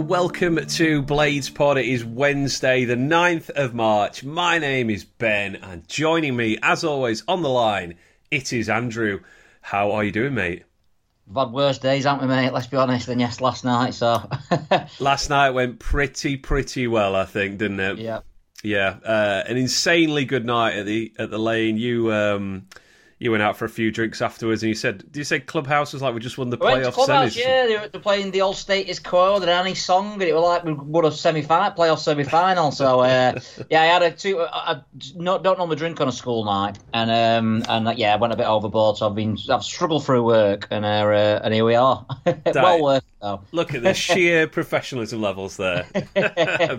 and welcome to Blades Pod. It is Wednesday, the 9th of March. My name is Ben, and joining me, as always, on the line, it is Andrew. How are you doing, mate? We've had worse days, haven't we, mate? Let's be honest, than yes, last night. So last night went pretty well, I think, didn't it? Yeah. An insanely good night at the Lane. You went out for a few drinks afterwards, and you said, "Did you say Clubhouse was like we just won the playoff semis?" Yeah, they're playing the old status quo, the Annie song, and it was like we won a playoff semi final. So yeah, I had a two. I don't normally drink on a school night, and yeah, I went a bit overboard. So I've struggled through work, and here we are. Well worth it, though. Look at the sheer professionalism levels there.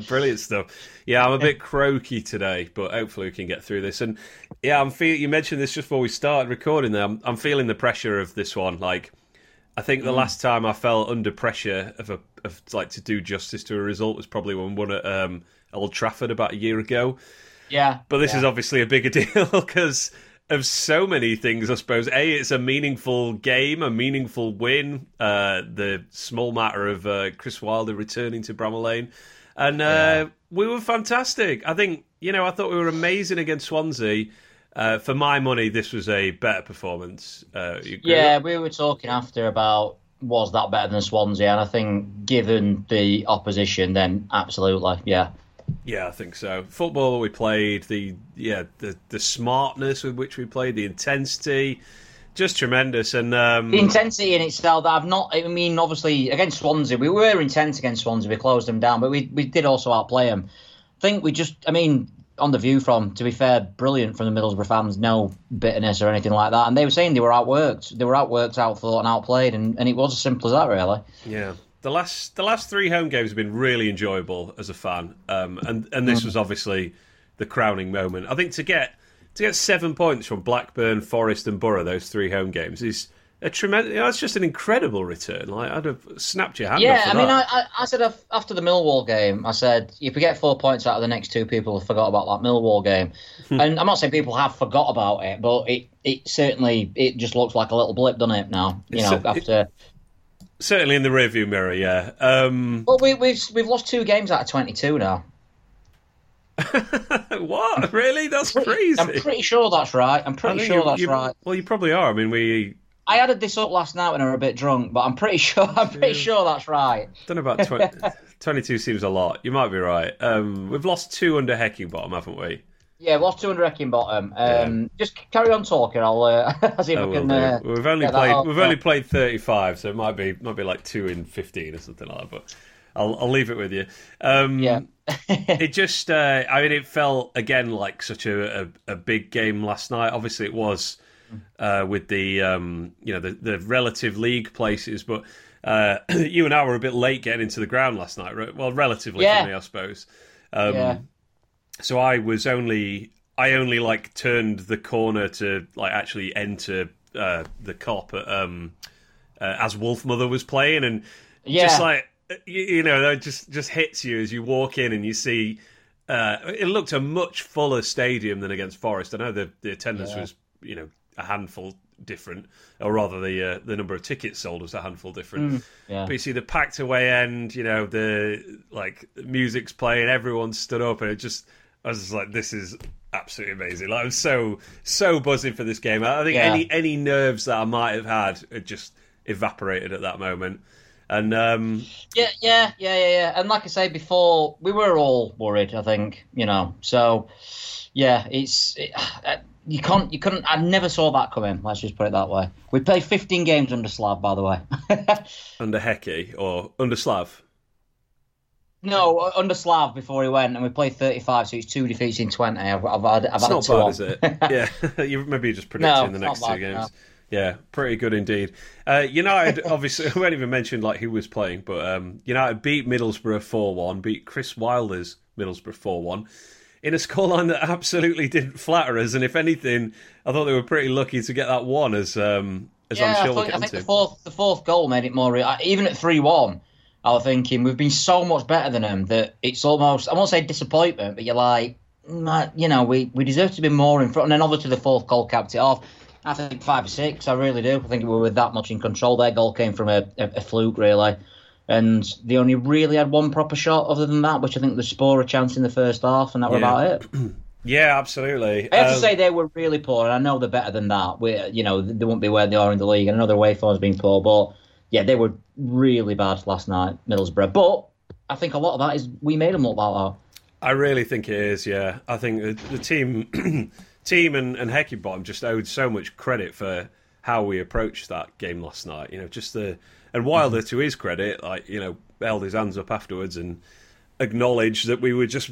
Brilliant stuff. Yeah, I'm a bit croaky today, but hopefully we can get through this. And yeah, you mentioned this just before we started recording there. I'm feeling the pressure of this one. Like, I think the last time I felt under pressure of like to do justice to a result was probably when we won at Old Trafford about a year ago. Yeah, but this is obviously a bigger deal because of so many things, I suppose. A, it's a meaningful game, a meaningful win. The small matter of Chris Wilder returning to Bramall Lane. And we were fantastic. I think, I thought we were amazing against Swansea. For my money, this was a better performance. We were talking after about, was that better than Swansea? And I think given the opposition, then absolutely, yeah. Yeah, I think so. Football we played, the smartness with which we played, the intensity, just tremendous. And the intensity in itself, obviously against Swansea, we were intense against Swansea, we closed them down, but we did also outplay them. I think we just, on the view from, to be fair, brilliant from the Middlesbrough fans, no bitterness or anything like that. And they were saying they were outworked. They were outthought and outplayed, and it was as simple as that, really. Yeah. The last three home games have been really enjoyable as a fan. And this was obviously the crowning moment. I think to get 7 points from Blackburn, Forest and Borough, those three home games, is a tremendous. That's just an incredible return. Like, I'd have snapped your hand off for that. I said after the Millwall game, I said, if we get 4 points out of the next two, people have forgot about that Millwall game. And I'm not saying people have forgot about it, but it certainly just looks like a little blip, doesn't it, now? Certainly in the rearview mirror, yeah. Well, we've lost two games out of 22 now. What? Really? That's crazy. I'm pretty sure that's right. Right. Well, you probably are. I added this up last night when I was a bit drunk, but I'm pretty sure that's right. I don't know about 22 seems a lot. You might be right. We've lost two under Heckingbottom, haven't we? Yeah, we've lost two under Heckingbottom. Just carry on talking. I'll see if I can. We've only played 35, so it might be like 2 in 15 or something like that. But I'll leave it with you. Yeah. It just, it felt again like such a big game last night. Obviously, it was. With the the relative league places, but you and I were a bit late getting into the ground last night. Right? Well, relatively for me, I suppose. So I only like turned the corner to like actually enter the Kop as Wolfmother was playing, and just like that just hits you as you walk in and you see. It looked a much fuller stadium than against Forest. I know the attendance was a handful different, or rather the number of tickets sold was a handful different. But you see the packed away end, the like music's playing, everyone stood up, and I was just like, this is absolutely amazing. Like, I'm so buzzing for this game. I think any nerves that I might have had just evaporated at that moment. And and like I say before, we were all worried, I think, so You couldn't. I never saw that coming. Let's just put it that way. We played 15 games under Slav, by the way. Under Hecky or under Slav? No, under Slav before he went, and we played 35, so it's 2 defeats in 20. I've had not bad, is it? Yeah, maybe you're just predicting the next two games. No. Yeah, pretty good indeed. United, obviously, we won't even mention like who was playing, but United beat Middlesbrough 4-1, beat Chris Wilder's Middlesbrough 4-1. In a scoreline that absolutely didn't flatter us, and if anything, I thought they were pretty lucky to get that one. I'm sure we'll get into. I think the fourth goal made it more real. Even at 3-1, I was thinking we've been so much better than them that it's almost, I won't say disappointment, but you're like, we deserve to be more in front. And then obviously the fourth goal capped it off. I think 5 or 6. I really do. I think we were that much in control. Their goal came from a fluke, really. and they only really had one proper shot other than that, which I think the Spore a chance in the first half, and that were about it. Yeah, absolutely. I have to say they were really poor, and I know they're better than that. They won't be where they are in the league, and another way form's been poor, but yeah, they were really bad last night, Middlesbrough. But I think a lot of that is we made them look that hard. I really think it is, yeah. I think the team and Heckingbottom just owed so much credit for how we approached that game last night. And Wilder, to his credit, held his hands up afterwards and acknowledged that we were just,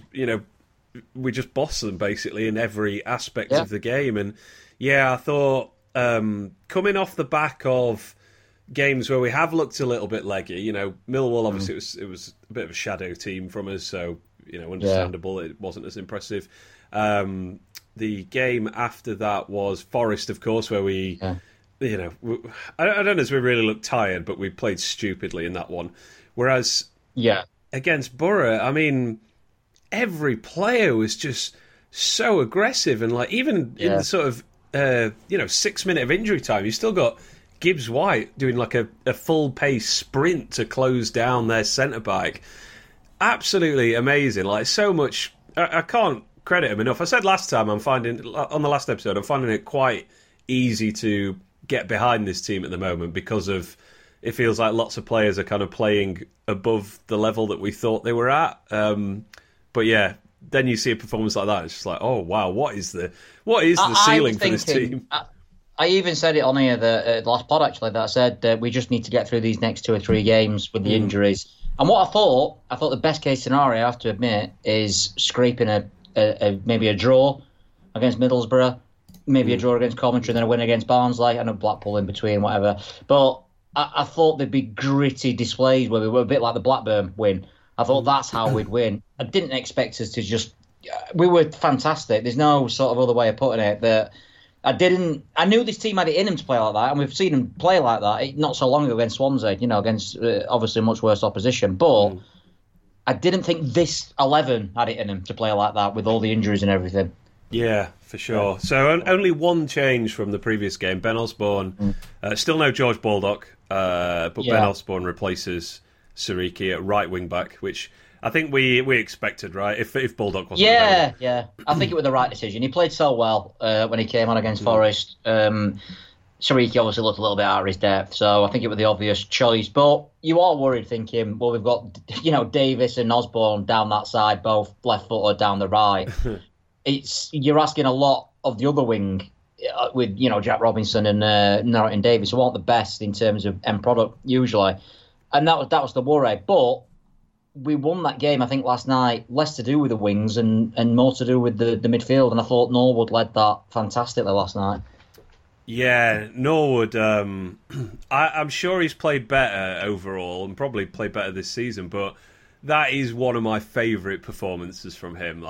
we just bossed them basically in every aspect of the game. And I thought coming off the back of games where we have looked a little bit leggy, Millwall obviously it was a bit of a shadow team from us, so understandable it wasn't as impressive. The game after that was Forest, of course, where we, I don't know if we really looked tired, but we played stupidly in that one. Whereas against Borough, I mean, every player was just so aggressive, and in the sort of 6 minute of injury time, you still got Gibbs-White doing a full pace sprint to close down their centre back. Absolutely amazing, so much. I can't credit him enough. I said last time, I'm finding it quite easy to get behind this team at the moment because of it feels like lots of players are kind of playing above the level that we thought they were at. But yeah, then you see a performance like that, it's just like, oh wow, what is the ceiling for this team? I even said it on here, the last pod actually, that I said we just need to get through these next 2 or 3 games with the injuries. And what I thought the best case scenario, I have to admit, is scraping maybe a draw against Middlesbrough, maybe a draw against Coventry, then a win against Barnsley, and a Blackpool in between, whatever. But I thought there'd be gritty displays where we were a bit like the Blackburn win. I thought that's how we'd win. I didn't expect us to just... We were fantastic. There's no sort of other way of putting it. That I knew this team had it in them to play like that, and we've seen them play like that not so long ago against Swansea, against obviously much worse opposition. But I didn't think this 11 had it in them to play like that with all the injuries and everything. Yeah, for sure. Yeah. So only one change from the previous game. Ben Osborne, still no George Baldock, but Ben Osborne replaces Siriki at right wing back, which I think we expected, right? If Baldock wasn't available. I think it was the right decision. He played so well when he came on against Forest. Siriki obviously looked a little bit out of his depth, so I think it was the obvious choice. But you are worried, thinking, well, we've got Davies and Osborne down that side, both left-footed down the right. You're asking a lot of the other wing with Jack Robinson and Iliman Ndiaye, who aren't the best in terms of end product usually. And that was the worry. But we won that game, I think, last night, less to do with the wings and more to do with the midfield. And I thought Norwood led that fantastically last night. Yeah, Norwood, I'm sure he's played better overall and probably played better this season. But that is one of my favourite performances from him.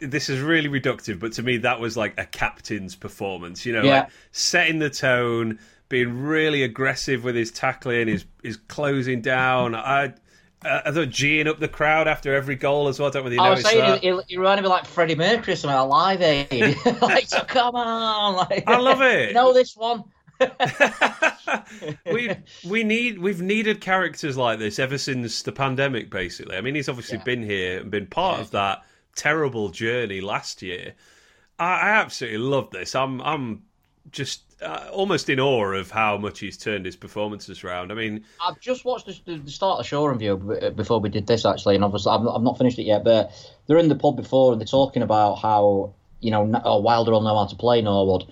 This is really reductive, but to me that was like a captain's performance. Setting the tone, being really aggressive with his tackling, his closing down. I thought G'ing up the crowd after every goal as well. I don't really notice that. I was saying it reminded me like Freddie Mercury or something, a Live Aid. So come on, I love it. Know this one. We've needed characters like this ever since the pandemic. Basically, I mean, he's obviously been here and been part of that terrible journey last year. I absolutely love this. I'm just almost in awe of how much he's turned his performances around. I mean, I've just watched the start of Shore and View before we did this actually, and obviously I've not finished it yet. But they're in the pub before and they're talking about how Wilder will know how to play Norwood,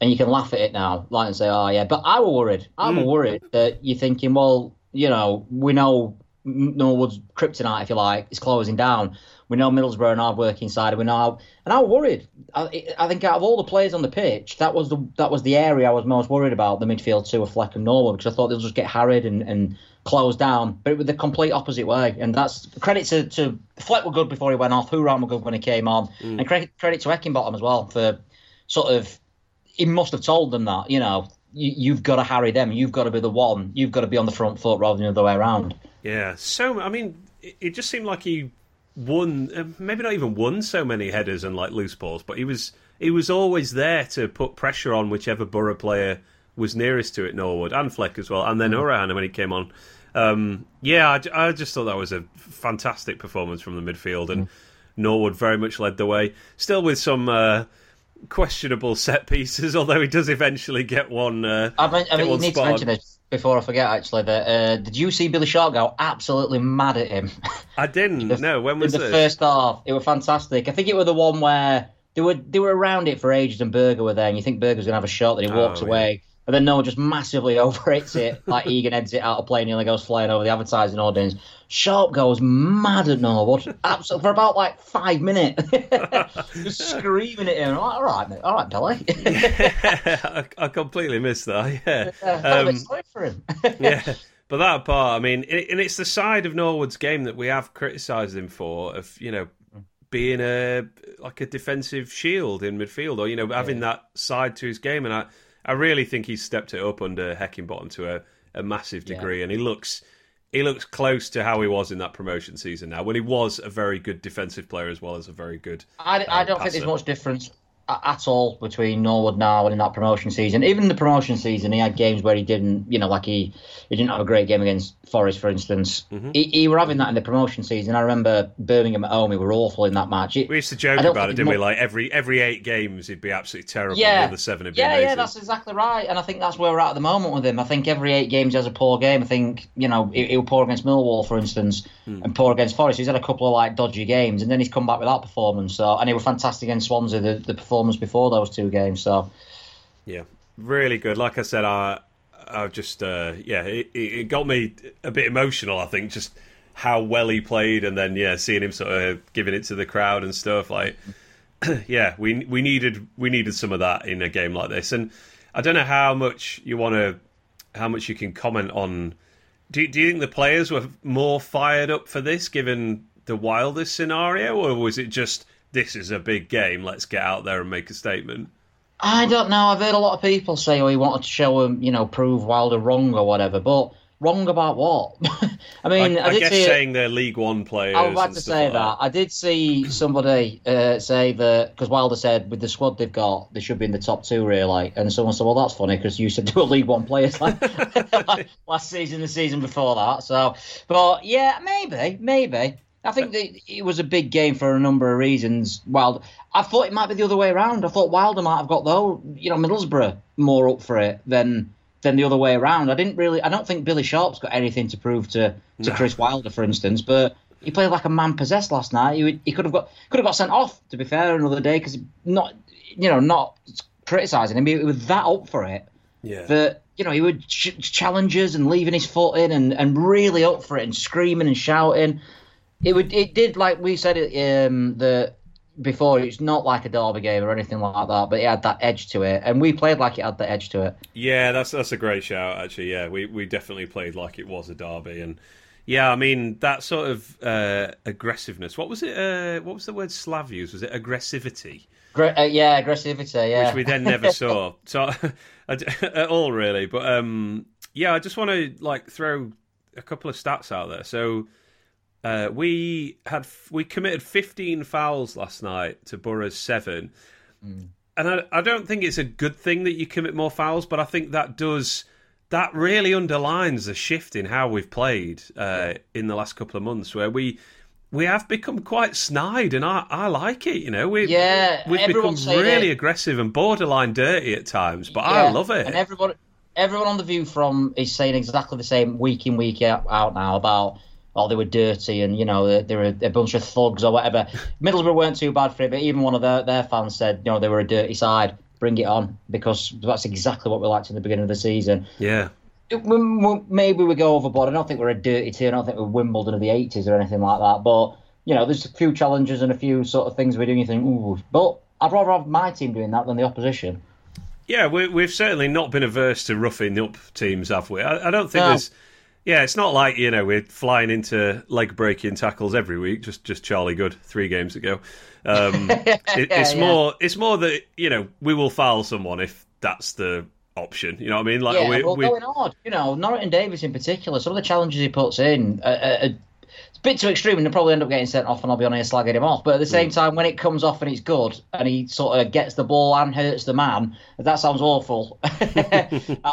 and you can laugh at it now, and say, oh yeah. But I were worried. I'm worried that you're thinking, well, we know Norwood's kryptonite, if you like, is closing down. We know Middlesbrough and hard-working side. We know how, and I'm worried. I think out of all the players on the pitch, that was the area I was most worried about, the midfield two of Fleck and Norwood, because I thought they'll just get harried and closed down. But it was the complete opposite way, and that's credit to Fleck. Were good before he went off. Hourihane were good when he came on, and credit to Heckingbottom as well for sort of. He must have told them that you've got to harry them. You've got to be the one. You've got to be on the front foot rather than the other way around. Yeah. So I mean, it just seemed like he. Maybe not even won so many headers and loose balls, but he was always there to put pressure on whichever Borough player was nearest to it, Norwood and Fleck as well, and then Hourihane when he came on. I just thought that was a fantastic performance from the midfield, and Norwood very much led the way. Still with some questionable set pieces, although he does eventually get one. I mean, you need to mention it before I forget, actually. But did you see Billy Sharp go absolutely mad at him? I didn't. No, when was it? The first half, it was fantastic. I think it was the one where they were around it for ages, and Berger were there, and you think Berger's gonna have a shot, that he walks away. And then Noah just massively overhits it, like Egan heads it out of play and he only goes flying over the advertising audience. Sharp goes mad at Norwood, absolutely, for about 5 minutes, just screaming at him. I'm like, all right, Billy. I completely missed that. Yeah, a bit sorry for him. Yeah, but that part, I mean, and it's the side of Norwood's game that we have criticised him for, of being a defensive shield in midfield, or having that side to his game, and I really think he's stepped it up under Heckingbottom to a massive degree, and he looks close to how he was in that promotion season now, when he was a very good defensive player as well as a very good I don't passer. Think there's much difference at all between Norwood now and in that promotion season. Even in the promotion season, he had games where he didn't, he didn't have a great game against Forest, for instance. Mm-hmm. He were having that in the promotion season. I remember Birmingham at home, he were awful in that match. We used to joke about it, didn't we? Like every 8 games, he'd be absolutely terrible. Yeah. The other 7 would be amazing. Yeah, that's exactly right. And I think that's where we're at the moment with him. I think every 8 games he has a poor game. I think, he'll poor against Millwall, for instance, and poor against Forest. He's had a couple of dodgy games, and then he's come back with that performance. So, and he was fantastic against Swansea, the performance before those 2 games. So yeah, really good. Like I said, I just it got me a bit emotional, I think, just how well he played, and then seeing him sort of giving it to the crowd and stuff like we needed some of that in a game like this. And I don't know how much you can comment on. Do you think the players were more fired up for this, given the wildest scenario, or was it just, this is a big game, let's get out there and make a statement? I don't know. I've heard a lot of people say, he wanted to show him, prove Wilder wrong or whatever. But wrong about what? I mean, I guess saying they're League One players. I would like to say that. I did see somebody say that, because Wilder said with the squad they've got, they should be in the top 2, really. And someone said, well, that's funny because you said they were League One players last season, the season before that. So, but yeah, maybe. I think that it was a big game for a number of reasons. Wilder, I thought it might be the other way around. I thought Wilder might have got, Middlesbrough more up for it than the other way around. I don't think Billy Sharp's got anything to prove to Chris Wilder, for instance, but he played like a man possessed last night. He could have got sent off, to be fair, another day, because not criticising him, he was that up for it. Yeah. That, he would challenges and leaving his foot in and really up for it and screaming and shouting. It did, like we said before, it's not like a derby game or anything like that, but it had that edge to it, and we played like it had that edge to it. Yeah, that's a great shout, actually. Yeah, we definitely played like it was a derby, and yeah, I mean, that sort of aggressiveness. What was it? What was the word Slav used? Was it aggressivity? Aggressivity, yeah. Which we then never saw at all, really. But I just want to throw a couple of stats out there. So. We committed 15 fouls last night to Borough's 7. Mm. And I don't think it's a good thing that you commit more fouls, but I think that really underlines the shift in how we've played in the last couple of months, where we have become quite snide, and I like it. We've become really aggressive and borderline dirty at times, but I love it. And everyone on The View from is saying exactly the same week in, week out now about... Oh, they were dirty and, they were a bunch of thugs or whatever. Middlesbrough weren't too bad for it, but even one of their fans said, they were a dirty side. Bring it on, because that's exactly what we liked in the beginning of the season. Yeah. Maybe we go overboard. I don't think we're a dirty team. I don't think we're Wimbledon of the 80s or anything like that. But, there's a few challenges and a few sort of things we're doing. You think, ooh. But I'd rather have my team doing that than the opposition. Yeah, we've certainly not been averse to roughing up teams, have we? I don't think there's... Yeah, it's not like, we're flying into leg-breaking tackles every week, just Charlie Good 3 games ago. It's more that, we will foul someone if that's the option, you know what I mean? We're going hard, Norrington Davies in particular, some of the challenges he puts in, bit too extreme, and he'll probably end up getting sent off, and I'll be on here slagging him off. But at the same time, when it comes off and it's good, and he sort of gets the ball and hurts the man, that sounds awful out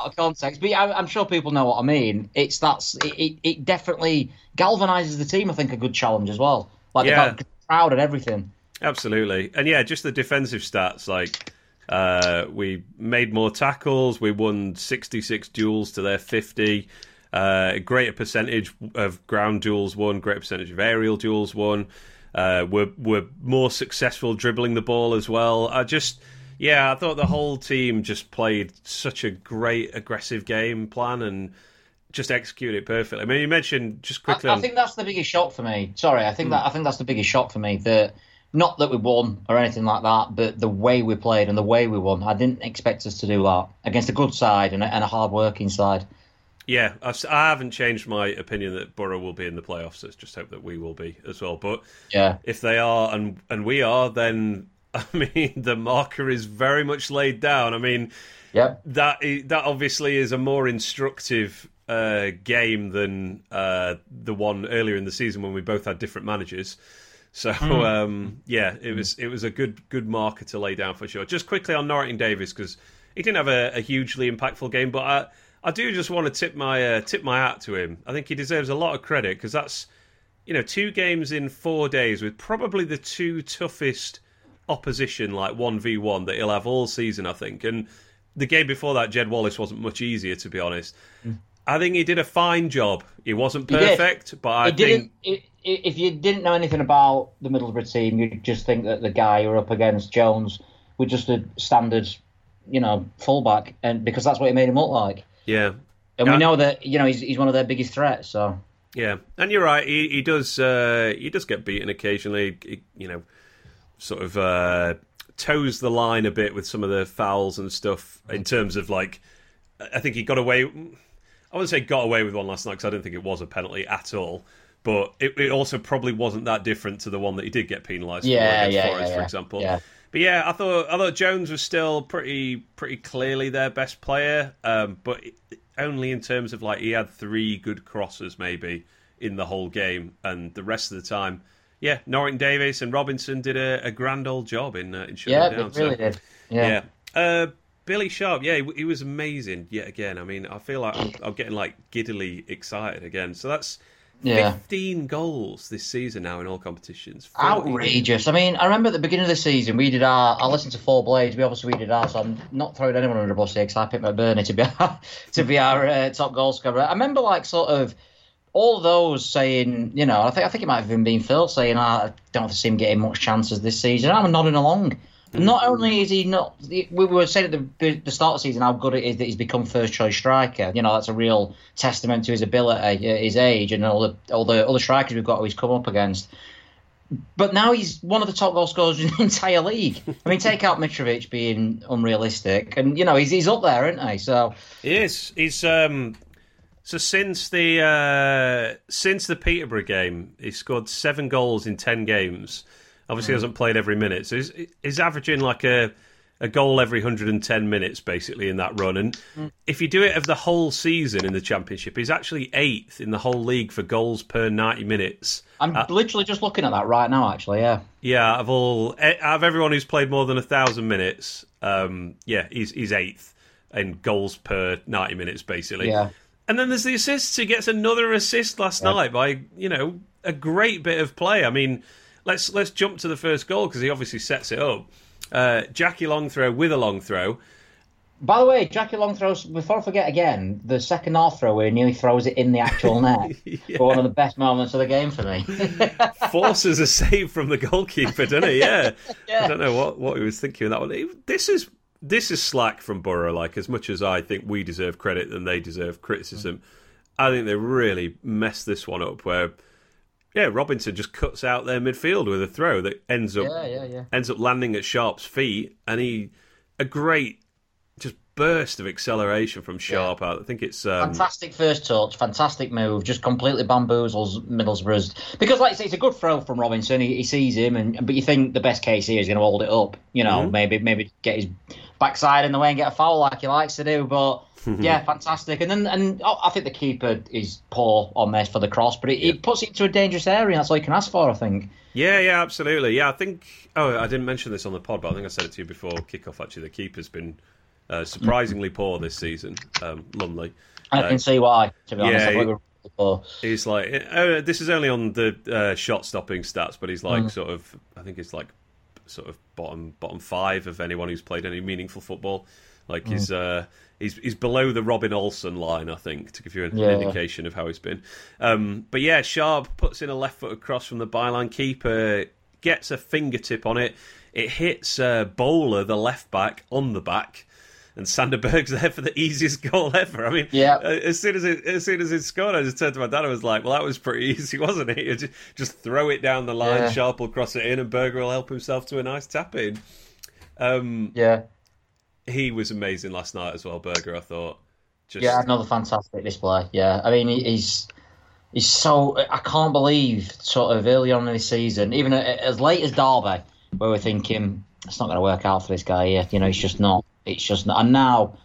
of context. But yeah, I'm sure people know what I mean. It definitely galvanises the team. I think a good challenge as well, like the crowd and everything. Absolutely, and yeah, just the defensive stats. Like we made more tackles, we won 66 duels to their 50. A greater percentage of ground duels won, greater percentage of aerial duels won. We're more successful dribbling the ball as well. I thought the whole team just played such a great aggressive game plan and just executed it perfectly. I mean, you mentioned just quickly. I think that's the biggest shock for me. Sorry, I think that's the biggest shock for me. That not that we won or anything like that, but the way we played and the way we won. I didn't expect us to do that against a good side and a hard working side. Yeah, I haven't changed my opinion that Borough will be in the playoffs. Let's just hope that we will be as well. But if they are and we are, then, I mean, the marker is very much laid down. I mean, that obviously is a more instructive game than the one earlier in the season when we both had different managers. So, it was a good marker to lay down for sure. Just quickly on Norrington Davies, because he didn't have a hugely impactful game, but I do just want to tip my hat to him. I think he deserves a lot of credit because that's, you know, 2 games in 4 days with probably the 2 toughest opposition, like 1v1 that he'll have all season, I think. And the game before that, Jed Wallace wasn't much easier, to be honest. I think he did a fine job. He wasn't perfect, but if you didn't know anything about the Middlesbrough team, you'd just think that the guy you're up against, Jones, was just a standard, you know, fullback, and because that's what he made him look like. Yeah, and we know that, you know, he's one of their biggest threats. So yeah, and you're right. He does get beaten occasionally. He, you know, sort of toes the line a bit with some of the fouls and stuff. In terms of, like, I think he got away. I wouldn't say got away with one last night because I don't think it was a penalty at all. But it also probably wasn't that different to the one that he did get penalised for against Forest, for example. Yeah. But yeah, I thought Jones was still pretty clearly their best player, but only in terms of, like, he had 3 good crosses maybe in the whole game, and the rest of the time, yeah, Norrington Davies and Robinson did a grand old job in shutting down. Yeah, really did. Yeah. Billy Sharp, he was amazing yet again. I mean, I feel like I'm getting, like, giddily excited again. So that's 15 goals this season now in all competitions. 40. Outrageous. I mean, I remember at the beginning of the season, I listened to 4 Blades. So I'm not throwing anyone under the bus here because I picked McBurnie to be our top goal scorer. I remember, like, sort of all those saying, you know, I think it might have even been Phil saying, I don't see him getting much chances this season. I'm nodding along. Mm-hmm. Not only is he not, we were saying at the start of the season how good it is that he's become first choice striker. You know, that's a real testament to his ability, his age, and all the other strikers we've got who he's come up against. But now he's one of the top goal scorers in the entire league. I mean, take out Mitrovic being unrealistic, and, you know, he's up there, isn't he? So he is. He's so since the Peterborough game, he scored 7 goals in 10 games. Obviously, he hasn't played every minute, so he's averaging like a goal every 110 minutes, basically, in that run. And if you do it of the whole season in the Championship, he's actually 8th in the whole league for goals per 90 minutes. I'm literally just looking at that right now, actually, yeah. Yeah, out of everyone who's played more than 1,000 minutes, he's 8th in goals per 90 minutes, basically. Yeah. And then there's the assists. He gets another assist last night by, you know, a great bit of play. I mean, Let's jump to the first goal because he obviously sets it up. Jackie Longthrow with a long throw. By the way, Jackie Longthrow, before I forget again, the second half throw where he nearly throws it in the actual net. For one of the best moments of the game for me. Forces a save from the goalkeeper, doesn't he? Yeah. I don't know what he was thinking of that one. This is slack from Borough. Like, as much as I think we deserve credit than they deserve criticism, I think they really messed this one up where... Yeah, Robinson just cuts out their midfield with a throw that ends up landing at Sharp's feet, and a great just burst of acceleration from Sharp out. I think it's fantastic first touch, fantastic move, just completely bamboozles Middlesbrough's, because, like I say, it's a good throw from Robinson. He sees him, but you think the best case here is going to hold it up, you know, maybe get his backside in the way and get a foul like he likes to do. But yeah, fantastic. And I think the keeper is poor on this for the cross, but it puts it into a dangerous area. And that's all you can ask for, I think. Yeah, absolutely. Yeah, I think. Oh, I didn't mention this on the pod, but I think I said it to you before kickoff. Actually, the keeper's been surprisingly poor this season, Lumley. I can see why. To be honest, I think we're really poor. He's like, this is only on the shot stopping stats, but he's like sort of. I think it's like sort of bottom five of anyone who's played any meaningful football. Like he's below the Robin Olsen line, I think, to give you an indication of how he's been. But yeah, Sharp puts in a left foot across from the byline. Keeper gets a fingertip on it. It hits Bowler, the left back, on the back, and Sander Berger's there for the easiest goal ever. I mean, as soon as it scored, I just turned to my dad. I was like, "Well, that was pretty easy, wasn't it? Just throw it down the line. Yeah. Sharp will cross it in, and Berger will help himself to a nice tap in." He was amazing last night as well, Berger, I thought. Another fantastic display. Yeah, I mean, he's so... I can't believe sort of early on in the season, even as late as Derby, where we're thinking, it's not going to work out for this guy here. You know, it's just not. And now,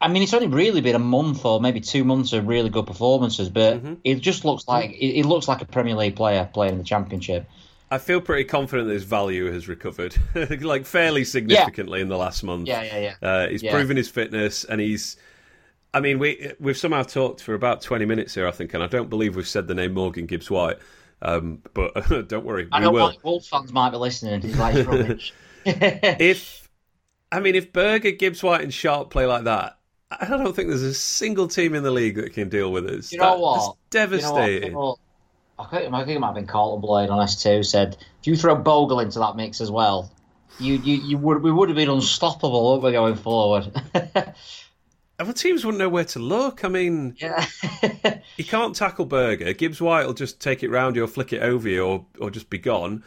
I mean, it's only really been a month or maybe 2 months of really good performances, but it just looks like... It looks like a Premier League player playing in the Championship. I feel pretty confident that his value has recovered, like fairly significantly in the last month. Yeah. He's proven his fitness, and he's... I mean, we've somehow talked for about 20 minutes here, I think, and I don't believe we've said the name Morgan Gibbs-White, but don't worry, I know Wolves fans might be listening. He's like, rubbish. If Berger, Gibbs-White, and Sharp play like that, I don't think there's a single team in the league that can deal with us. That's devastating. I think it might have been Carlton Blade on S2 said, if you throw Bogle into that mix as well, we would have been unstoppable, wouldn't we, going forward? Other teams wouldn't know where to look. I mean, you can't tackle Berger. Gibbs-White will just take it round you or flick it over you or just be gone.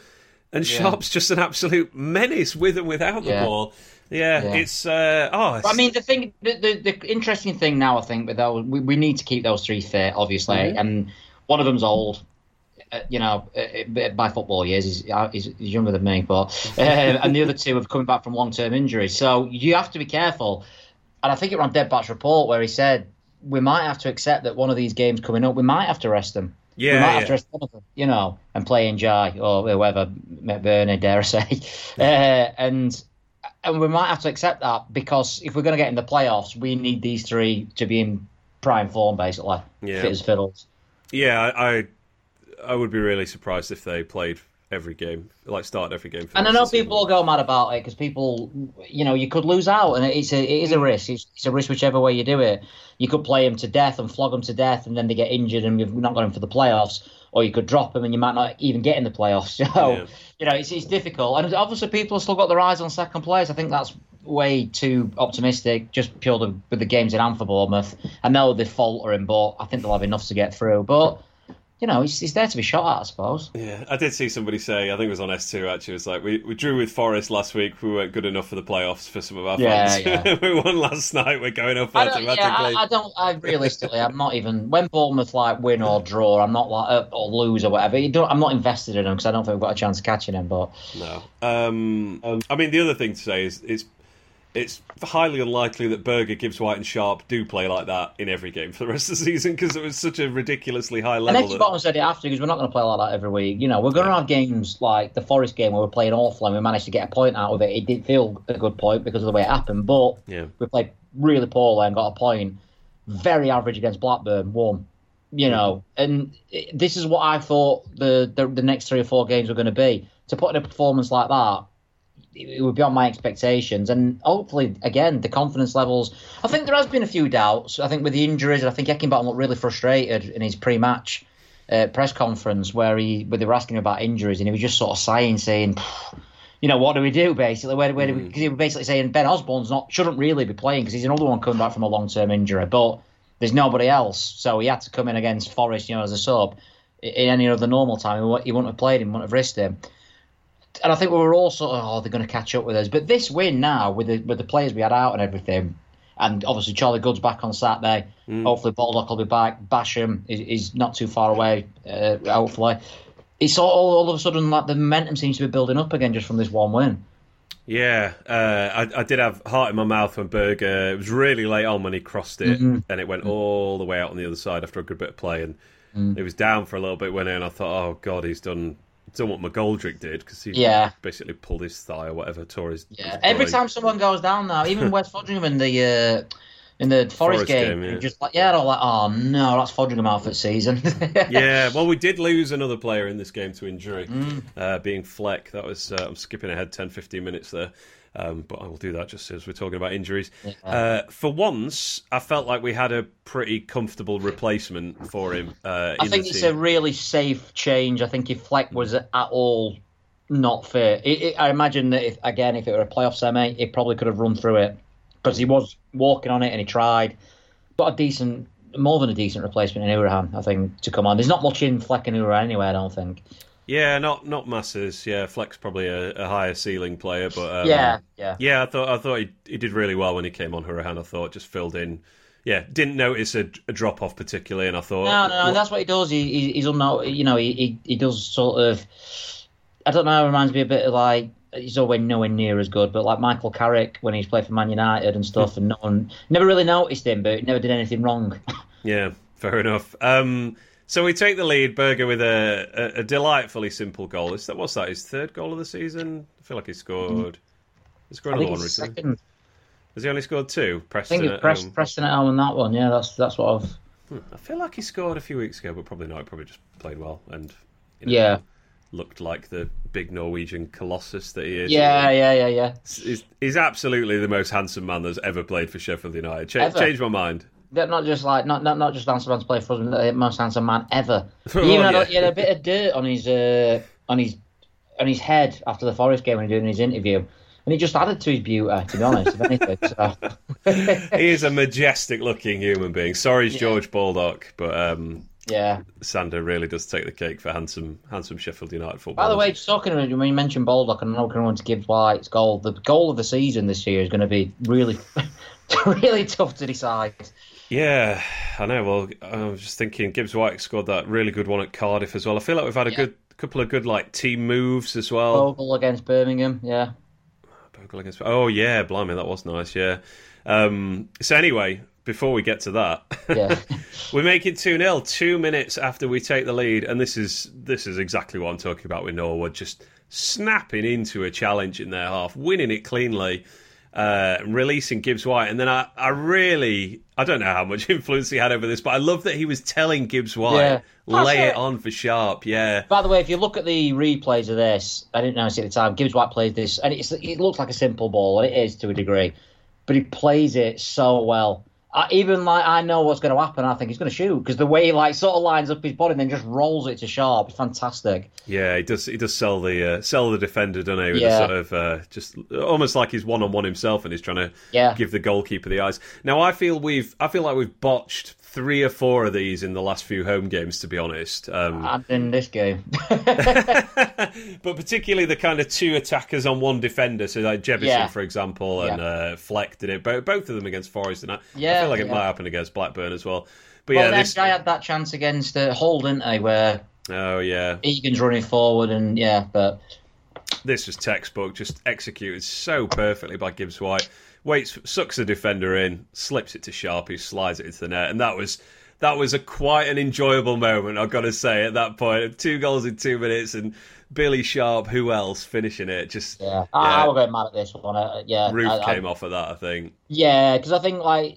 And Sharp's just an absolute menace with and without the ball. Yeah. It's... But I mean, the interesting thing now, I think, with those, we need to keep those three fit, obviously. Mm-hmm. And one of them's old. By football years, he's younger than me, but and the other two have come back from long-term injuries. So you have to be careful. And I think it was on Deadbat's report where he said, we might have to accept that one of these games coming up, we might have to rest them. Yeah, we might have to rest one of them, and play Ndiaye or whoever, McBurnie, dare I say. And we might have to accept that, because if we're going to get in the playoffs, we need these three to be in prime form, basically, fit as fiddles. Yeah, I would be really surprised if they played every game, like started every game. And I know people will go mad about it, because people, you could lose out, and it is a risk. It's a risk whichever way you do it. You could play them to death and flog them to death, and then they get injured, and you've not got them for the playoffs. Or you could drop them, and you might not even get in the playoffs. It's difficult. And obviously, people have still got their eyes on second place. I think that's way too optimistic, just purely with the games in hand for Bournemouth. I know they're faltering, but I think they'll have enough to get through. But it's there to be shot at, I suppose. Yeah, I did see somebody say, I think it was on S2 actually, it was like, we drew with Forest last week, we weren't good enough for the playoffs for some of our fans. Yeah. We won last night, we're going up automatically. Realistically, I'm not even, when Bournemouth win or draw, I'm not or lose or whatever, I'm not invested in them, because I don't think we've got a chance of catching them, but... No. The other thing to say is, it's highly unlikely that Berger, Gibbs-White and Sharp do play like that in every game for the rest of the season, because it was such a ridiculously high level. And Heckingbottom said it after, because we're not going to play like that every week. We're going to have games like the Forest game where we're playing awful and we managed to get a point out of it. It didn't feel a good point because of the way it happened, but we played really poorly and got a point. Very average against Blackburn, won. And this is what I thought the next 3 or 4 games were going to be. To put in a performance like that, it would be on my expectations, and hopefully, again, the confidence levels. I think there has been a few doubts. I think with the injuries, and I think Heckingbottom looked really frustrated in his pre-match press conference where they were asking him about injuries, and he was just sort of sighing, saying, what do we do, basically? Where do we? Because he was basically saying Ben Osborne's shouldn't really be playing, because he's another one coming back from a long-term injury, but there's nobody else, so he had to come in against Forest, as a sub. In any other normal time, he wouldn't have played him, wouldn't have risked him. And I think we were all sort of, they're going to catch up with us. But this win now, with the players we had out and everything, and obviously Charlie Good's back on Saturday. Hopefully Baldock will be back. Basham is not too far away, hopefully. It's all of a sudden, like, the momentum seems to be building up again just from this one win. Yeah, I did have heart in my mouth when Berger, it was really late on when he crossed it, and it went all the way out on the other side after a good bit of play, and it was down for a little bit, went in, and I thought, oh God, he's done what McGoldrick did, because he basically pulled his thigh or whatever, tore his every time someone goes down now, even Wes Foderingham in the Forest game, yeah. Just like, yeah, all like, oh no, that's Foderingham out for the season. Yeah, well, we did lose another player in this game to injury, being Fleck. That was I'm skipping ahead 10-15 minutes there, but I will do that just as we're talking about injuries. Yeah. For once, I felt like we had a pretty comfortable replacement for him. I think it's a really safe change. I think if Fleck was at all not fit, I imagine that if it were a playoff semi, he probably could have run through it. Because he was walking on it and he tried. But more than a decent replacement in Hourihane, I think, to come on. There's not much in Fleck and Hourihane anyway, I don't think. Yeah, not masses. Yeah, Fleck's probably a higher ceiling player. But yeah, I thought he did really well when he came on Hourihane. I thought just filled in. Yeah, didn't notice a drop off particularly, and I thought no, that's what he does. He's unnoticed. You know, he does sort of. I don't know. It reminds me a bit of like. He's always nowhere near as good, but like Michael Carrick when he's played for Man United and stuff, and no one never really noticed him, but he never did anything wrong. Yeah, fair enough. So we take the lead, Berger with a delightfully simple goal. Was that his third goal of the season? I feel like he scored. He scored another one recently. Second. Has he only scored two? Preston, I think, Preston at home and that one. Yeah, that's what I've. I feel like he scored a few weeks ago, but probably not. He probably just played well and. You know, yeah. Looked like the big Norwegian colossus that he is. Yeah. He's absolutely the most handsome man that's ever played for Sheffield United. Changed my mind. Not just like not just handsome man to play for us, the most handsome man ever. He had a bit of dirt on his on his head after the Forest game when he was doing his interview. And it just added to his beauty, to be honest, if anything. So. He is a majestic-looking human being. Sorry, it's George Baldock, but... Yeah, Sander really does take the cake for handsome Sheffield United football. By the way, just talking about when you mentioned Baldock, and I know everyone's Gibbs-White's goal. The goal of the season this year is going to be really, really tough to decide. Yeah, I know. Well, I was just thinking Gibbs-White scored that really good one at Cardiff as well. I feel like we've had a good couple of good like team moves as well. Bogle against Birmingham, yeah. Bogle against. Oh yeah, blimey, that was nice. Yeah. So anyway. Before we get to that, we make it 2-0, 2 minutes after we take the lead, and this is exactly what I'm talking about with Norwood, just snapping into a challenge in their half, winning it cleanly, releasing Gibbs-White, and then I don't know how much influence he had over this, but I love that he was telling Gibbs-White, lay it on for Sharp, By the way, if you look at the replays of this, I didn't notice it at the time, Gibbs-White plays this, and it looks like a simple ball, and it is to a degree, but he plays it so well. I know what's going to happen. I think he's going to shoot because the way he like sort of lines up his body and then just rolls it to Sharp. It's fantastic. Yeah, he does sell the defender, doesn't he? With a sort of just almost like he's one on one himself and he's trying to give the goalkeeper the eyes. Now I feel like we've botched 3 or 4 of these in the last few home games, to be honest. And in this game, but particularly the kind of 2 attackers on 1 defender. So like Jebison, for example, and Fleck did it. Both of them against Forest and that. Yeah. I feel like it might happen against Blackburn as well. But well, this guy had that chance against Hull, didn't they? Where Egan's running forward and but this was textbook, just executed so perfectly by Gibbs-White. Waits, sucks the defender in, slips it to Sharp, who slides it into the net, and that was quite an enjoyable moment. I've got to say at that point, 2 goals in 2 minutes, and Billy Sharp, who else finishing it? Just I was a bit mad at this one. Roof came off of that, I think. Yeah, because I think like.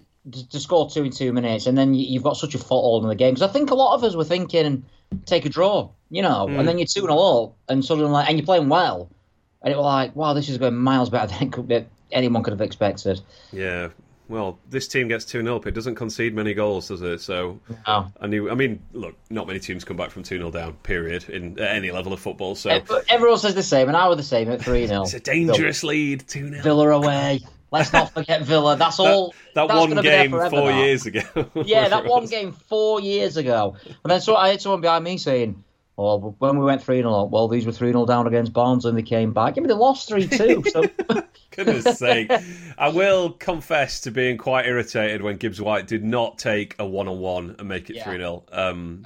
To score 2 in 2 minutes, and then you've got such a foothold in the game. Because I think a lot of us were thinking, take a draw, you know, and then you're 2-0 up, and suddenly, and you're playing well, and it was like, wow, this is going miles better than anyone could have expected. Yeah, well, this team gets 2-0 up. It doesn't concede many goals, does it? So, look, not many teams come back from 2-0 down. Period. At any level of football, so everyone says the same, and I was the same at 3-0. It's a dangerous lead, 2-0. Villa away. Let's not forget Villa. That's all. That's one game forever, 4 years ago. Yeah, that one game 4 years ago. And then I heard someone behind me saying, "Oh, when we went 3-0, well, these were 3-0 down against Barnsley, and they came back. Yeah, but they lost 3-2." So, goodness sake, I will confess to being quite irritated when Gibbs-White did not take a 1-on-1 and make it 3-0.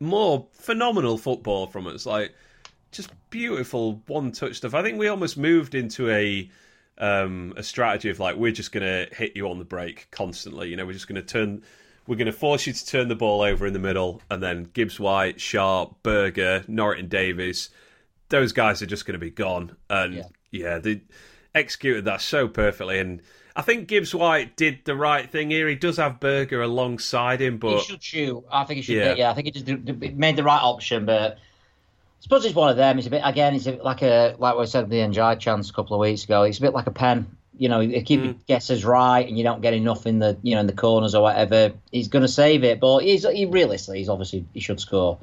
More phenomenal football from us, like. just beautiful one-touch stuff. I think we almost moved into a strategy of like, we're just going to hit you on the break constantly. You know, we're just going to turn... We're going to force you to turn the ball over in the middle, and then Gibbs-White, Sharp, Berger, Norton, Davies, those guys are just going to be gone. And yeah, they executed that so perfectly. And I think Gibbs-White did the right thing here. He does have Berger alongside him, but he should shoot. I think he should. Yeah, I think he just made the right option. But I suppose it's one of them. It's a bit again. It's a bit like we said, the Ndiaye chance a couple of weeks ago. It's a bit like a pen. You know, if he guesses right and you don't get enough in the, you know, in the corners or whatever, he's going to save it. But he realistically, he's obviously he should score.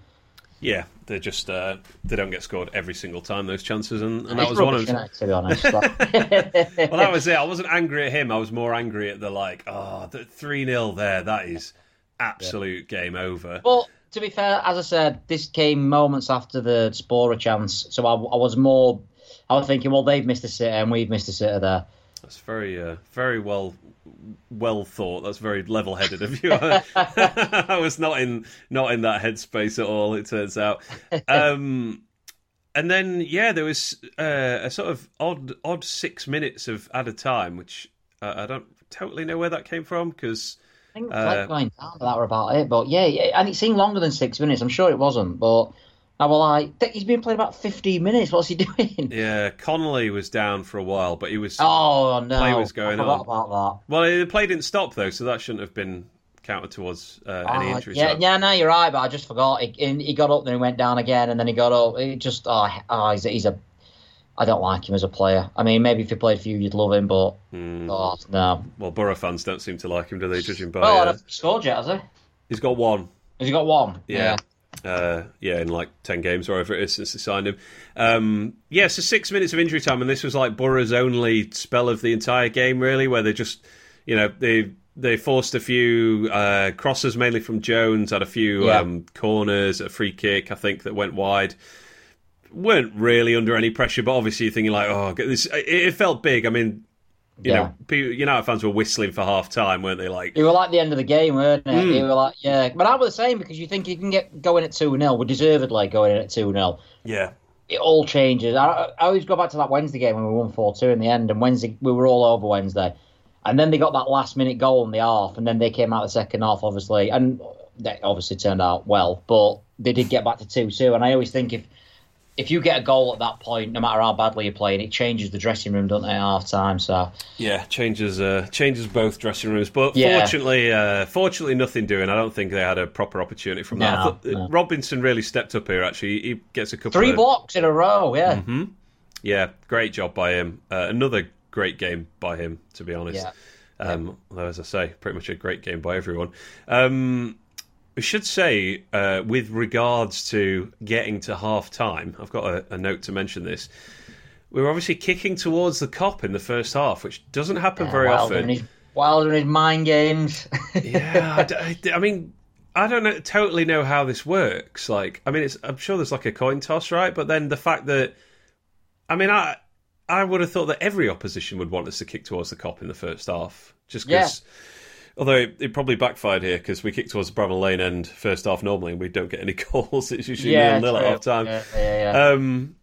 Yeah, they just they don't get scored every single time, those chances, and that was one of them. To be honest, well, that was it. I wasn't angry at him. I was more angry at the like, oh, the 3-0 there. That is absolute game over. Well, to be fair, as I said, this came moments after the Sporer chance, so I was thinking, well, they've missed a sitter and we've missed a sitter there. That's very, very well thought. That's very level-headed of you. I was not in that headspace at all. It turns out. And then, yeah, there was a sort of odd 6 minutes of added time, which I don't totally know where that came from because I think Fleck went down, that were about it. But yeah, and it seemed longer than 6 minutes. I'm sure it wasn't, but. I was like, he's been playing about 15 minutes. What's he doing? Yeah, Connolly was down for a while, but he was. Oh no! Play was going on. I forgot about that. Well, the play didn't stop though, so that shouldn't have been counted towards any injuries. Yeah, no, you're right, but I just forgot. He got up, then he went down again, and then he got up. It just, he's a. I don't like him as a player. I mean, maybe if he played for you, you'd love him, but no. Well, Borough fans don't seem to like him, do they? Judging by. Oh, I've scored yet, has he? He's got one. Has he got one? Yeah. In like 10 games or whatever it is since they signed him. So 6 minutes of injury time, and this was like Borough's only spell of the entire game, really, where they just, you know, they forced a few crosses, mainly from Jones, had a few corners, a free kick, I think, that went wide. Weren't really under any pressure, but obviously you're thinking like, oh, this, it felt big. I mean, you know, United fans were whistling for half time, weren't they? Like, it were like the end of the game, weren't it? They were like, yeah. But I was the same because you think you can get going at 2-0. We're deservedly going in at 2-0. Yeah. It all changes. I always go back to that Wednesday game when we won 4-2 in the end, and Wednesday we were all over Wednesday. And then they got that last minute goal in the half, and then they came out the second half, obviously. And that obviously turned out well, but they did get back to 2-2. And I always think if you get a goal at that point, no matter how badly you're playing, it changes the dressing room, doesn't it, at half time? So yeah, changes both dressing rooms. But fortunately, nothing doing. I don't think they had a proper opportunity from that. No. Robinson really stepped up here. Actually, he gets a couple. Three blocks in a row. Yeah. Mm-hmm. Yeah, great job by him. Another great game by him, to be honest. Yeah. Although, as I say, pretty much a great game by everyone. We should say, with regards to getting to half-time, I've got a note to mention this. We were obviously kicking towards the cop in the first half, which doesn't happen very often. Wilder and his mind games. I don't totally know how this works. Like, I mean, I'm sure there's like a coin toss, right? But then the fact that... I mean, I would have thought that every opposition would want us to kick towards the cop in the first half, just because... Yeah. Although it probably backfired here because we kicked towards the Bramall Lane end first half normally and we don't get any goals. It's usually 0-0 at half time.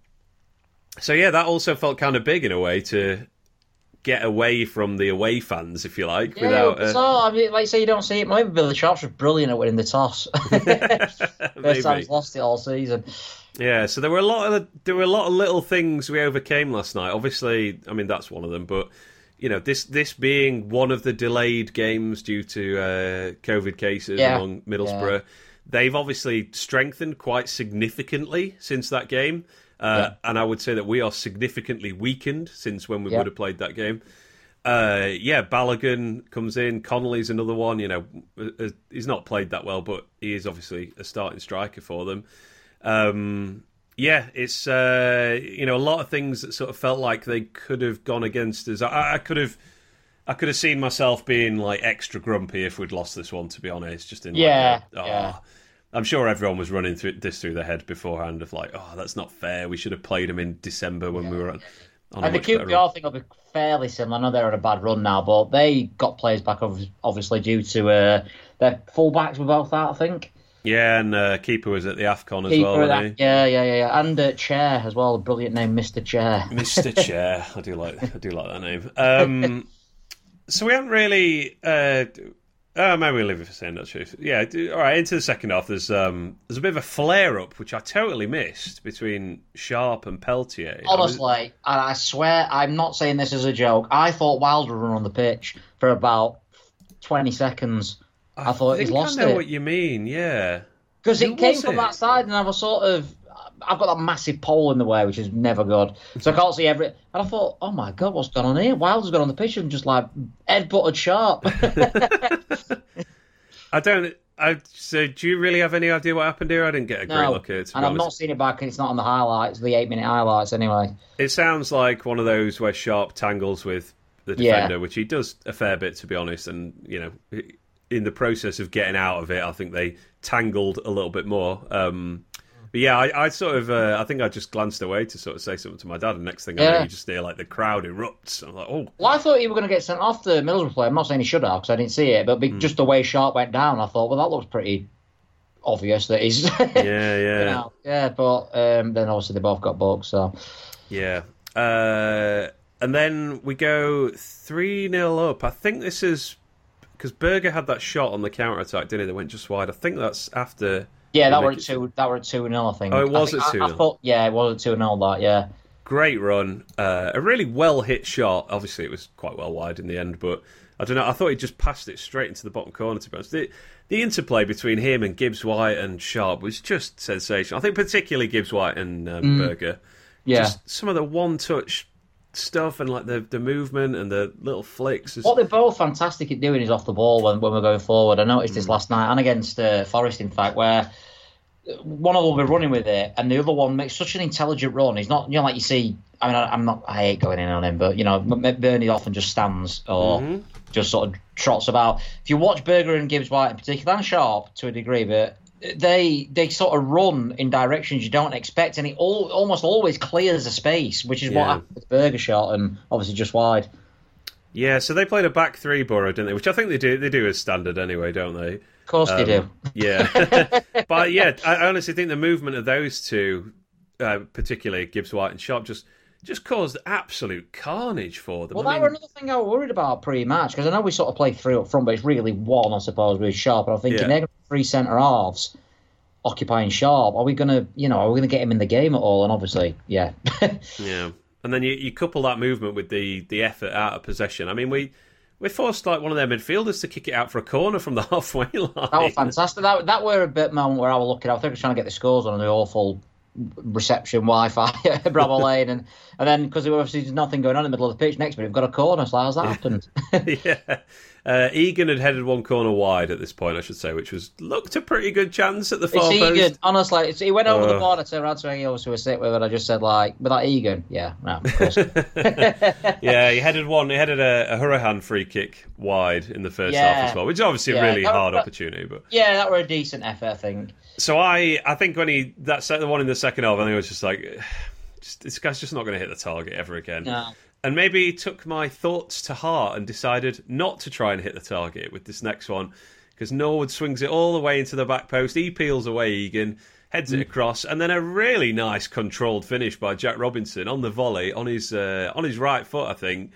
Yeah. That also felt kind of big in a way to get away from the away fans, if you like. Yeah, without, I mean, like you say, you don't see it. Maybe Billy Sharp was brilliant at winning the toss. First time he's lost it all season. Yeah, so there were a lot of little things we overcame last night. Obviously, I mean, that's one of them, but... You know, this being one of the delayed games due to COVID cases among Middlesbrough, they've obviously strengthened quite significantly since that game. And I would say that we are significantly weakened since when we would have played that game. Balogun comes in. Connolly's another one. You know, he's not played that well, but he is obviously a starting striker for them. It's a lot of things that sort of felt like they could have gone against us. I could have seen myself being like extra grumpy if we'd lost this one. To be honest, just in I'm sure everyone was running through their head beforehand of like, oh, that's not fair. We should have played them in December when we were on. And the QPR thing will be fairly similar. I know they're on a bad run now, but they got players back obviously due to their full backs were both out, I think. Yeah, and Keeper was at the AFCON as well, wasn't he? Yeah. And Chair as well, a brilliant name, Mr. Chair. Mr. Chair, I do like that name. So we haven't really... maybe we'll leave it for saying that truth. Yeah, all right, into the second half, there's a bit of a flare-up, which I totally missed, between Sharp and Peltier. Honestly, and I swear, I'm not saying this as a joke, I thought Wilder ran on the pitch for about 20 seconds. I thought he's lost it. I know what you mean, yeah. Because it came from that side, and I was sort of... I've got that massive pole in the way, which is never good. So I can't see every... And I thought, oh my God, what's going on here? Wilder's gone on the pitch and just like headbutted Sharp. So do you really have any idea what happened here? I didn't get a great look at it. And I've not seen it back, and it's not on the highlights, the 8-minute highlights anyway. It sounds like one of those where Sharp tangles with the defender, which he does a fair bit, to be honest. And, you know, in the process of getting out of it, I think they tangled a little bit more. But yeah, I sort of, I think I just glanced away to sort of say something to my dad, and next thing I know, you just hear like the crowd erupts. I'm like, oh. Well, I thought you were going to get sent off, the Middlesbrough player. I'm not saying he should have, because I didn't see it, but just the way Sharp went down, I thought, well, that looks pretty obvious that he's. You know? Yeah, but then obviously they both got booked, so. Yeah. And then we go 3-0 up. I think this is because Berger had that shot on the counter attack, didn't he? That went just wide. I think that's after. Yeah, that were at 2-0, I think. Oh, it was at 2-0? Yeah, it was at 2-0, that, yeah. Great run. A really well-hit shot. Obviously, it was quite well wide in the end, but I don't know. I thought he just passed it straight into the bottom corner, to be honest. The interplay between him and Gibbs-White and Sharp was just sensational. I think particularly Gibbs-White and Berger. Yeah. Just some of the one-touch stuff and like the movement and the little flicks. What they're both fantastic at doing is off the ball when we're going forward. I noticed this last night and against Forest, in fact, where... one of them will be running with it, and the other one makes such an intelligent run. He's not, you know, like you see. I mean, I hate going in on him, but you know, McBurnie often just stands or just sort of trots about. If you watch Berger and Gibbs-White in particular, and Sharp to a degree, but they sort of run in directions you don't expect, and it almost always clears a space, which is what happened with Berger shot and obviously just wide. Yeah, so they played a back three, Borough, didn't they? Which I think they do. They do as standard anyway, don't they? Of course they do. Yeah. But yeah, I honestly think the movement of those two, particularly Gibbs-White and Sharp, just caused absolute carnage for them. Well, that were another thing I was worried about pre-match, because I know we sort of play three up front, but it's really one, I suppose, with Sharp. And I'm thinking they're going to have three centre-halves occupying Sharp. Are we going to, you know, get him in the game at all? And obviously, yeah. And then you couple that movement with the effort out of possession. I mean, we forced like one of their midfielders to kick it out for a corner from the halfway line. That was fantastic. That were a bit moment where I was looking. I think I was trying to get the scores on the awful reception Wi-Fi at Bramall Lane, and then because there was obviously nothing going on in the middle of the pitch, next minute we've got a corner. So how's that happened? Egan had headed one corner wide at this point, I should say, which was looked a pretty good chance at the far post. It's Egan, honestly. He went over the border to Radway, who was sit with, and I just said, like, without Egan, of course. Yeah, he headed a Hourihane free kick wide in the first half as well, which is obviously a really hard opportunity. But yeah, that were a decent effort, I think. So I think when that's the one in the second half, I think it was just like, this guy's just not going to hit the target ever again. No. And maybe he took my thoughts to heart and decided not to try and hit the target with this next one, because Norwood swings it all the way into the back post. He peels away Egan, heads it across, and then a really nice controlled finish by Jack Robinson on the volley on his right foot, I think,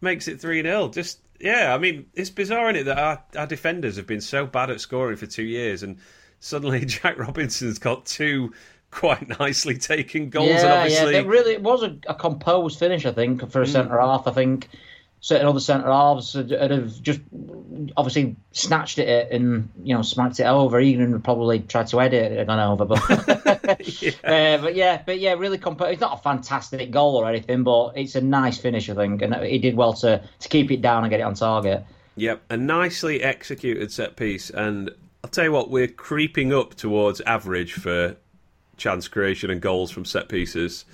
makes it 3-0. Just, yeah, I mean, it's bizarre, isn't it, that our defenders have been so bad at scoring for 2 years, and suddenly Jack Robinson's got two quite nicely taken goals, and obviously it was a composed finish, I think, for a centre half. I think certain other centre halves would have just obviously snatched it and, you know, smacked it over. Egan would probably try to edit it and gone over, but but really composed. It's not a fantastic goal or anything, but it's a nice finish, I think, and he did well to keep it down and get it on target. Yep, a nicely executed set piece, and I'll tell you what, we're creeping up towards average for chance creation and goals from set pieces,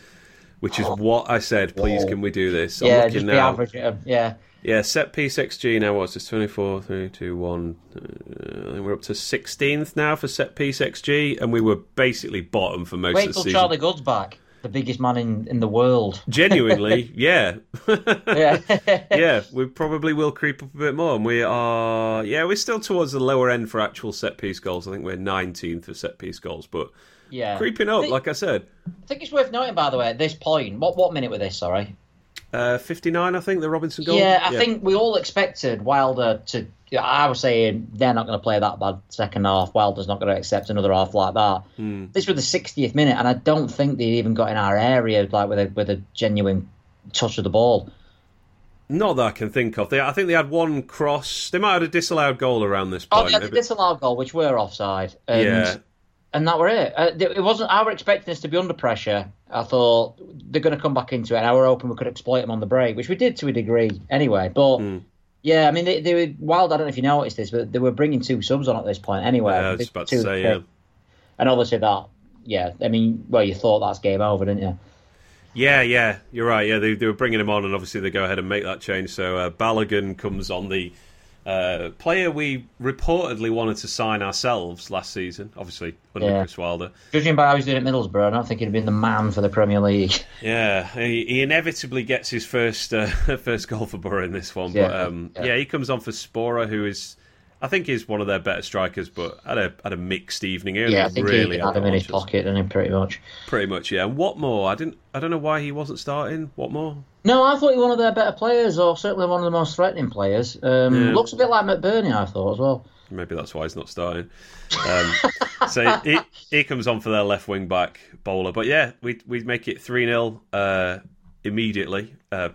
which is what I said. Please, can we do this? I'm looking just now. Be average. Yeah. Set piece XG now. What's this? 24, 3, 2, 1. I think we're up to 16th now for set piece XG, and we were basically bottom for most of the season. Wait till Charlie Good's back. the biggest man in the world. Genuinely, yeah. Yeah. Yeah, we probably will creep up a bit more. And we are, yeah, we're still towards the lower end for actual set-piece goals. I think we're 19th for set-piece goals, but yeah, creeping up, like I said. I think it's worth noting, by the way, at this point, what minute were this, sorry? 59, I think, the Robinson goal. Yeah, I think we all expected Wilder to... I was saying they're not going to play that bad second half. Wilder's not going to accept another half like that. This was the 60th minute, and I don't think they even got in our area like with a genuine touch of the ball. Not that I can think of. I think they had one cross. They might have had a disallowed goal around this point. Oh, they had a disallowed goal, which were offside. And, yeah. And that were it. It wasn't. I were expecting us to be under pressure. I thought they're going to come back into it, and I were hoping we could exploit them on the break, which we did to a degree anyway. But... Yeah, I mean, they were wild. I don't know if you noticed this, but they were bringing two subs on at this point anyway. Yeah, I was about to say, yeah. And obviously that, yeah, I mean, well, you thought that's game over, didn't you? Yeah, you're right. Yeah, they were bringing him on, and obviously they go ahead and make that change. So Balogun comes on, the player we reportedly wanted to sign ourselves last season, obviously, under Chris Wilder. Judging by how he's doing at Middlesbrough, I don't think he'd have been the man for the Premier League. Yeah, he inevitably gets his first goal for Borough in this one. Yeah. But he comes on for Spora, who is, I think, is one of their better strikers, but had a mixed evening. I think really he had him in his pocket, didn't he, pretty much? Pretty much, yeah. And Watmore, I don't know why he wasn't starting. Watmore? No, I thought he was one of their better players, or certainly one of the most threatening players. Looks a bit like McBurnie, I thought, as well. Maybe that's why he's not starting. So he comes on for their left wing back bowler. But yeah, we make it 3-0 immediately. Prior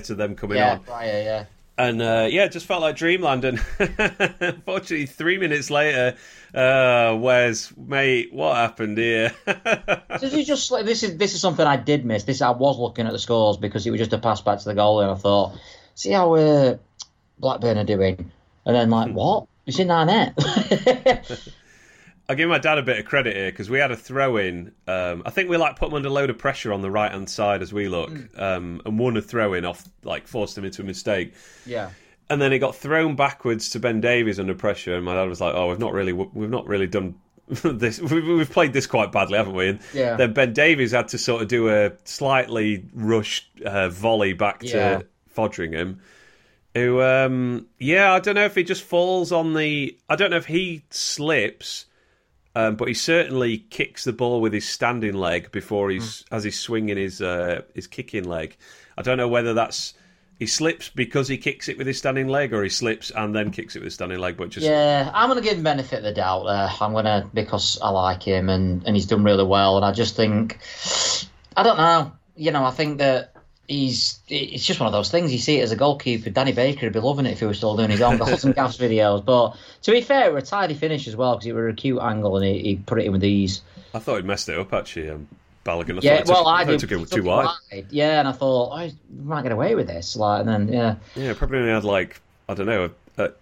to them coming on. Yeah, prior, yeah. And it just felt like dreamland. And unfortunately, 3 minutes later, what happened here? This is something I did miss. I was looking at the scores because it was just a pass back to the goalie, and I thought, see how Blackburn are doing, and then what? It's in our net. I'll give my dad a bit of credit here because we had a throw-in. I think we put him under a load of pressure on the right-hand side as we look, and won a throw-in off, forced him into a mistake. Yeah. And then he got thrown backwards to Ben Davies under pressure, and my dad was like, "Oh, we've not really done this. We've played this quite badly, haven't we?" And then Ben Davies had to sort of do a slightly rushed volley back to Foderingham. Who, I don't know if he just falls on the. I don't know if he slips. But he certainly kicks the ball with his standing leg before as he's swinging his kicking leg. I don't know whether that's he slips because he kicks it with his standing leg, or he slips and then kicks it with his standing leg. But I'm going to give him benefit of the doubt there. Because I like him and he's done really well. And I just think, I don't know, I think that it's just one of those things. You see it as a goalkeeper. Danny Baker would be loving it if he was still doing his own goals and gaffes videos. But to be fair, it was a tidy finish as well because it was a cute angle and he put it in with ease. I thought he'd messed it up actually, Balogun. I thought he took it too wide. Yeah, and I thought, we might get away with this. Probably only had I don't know,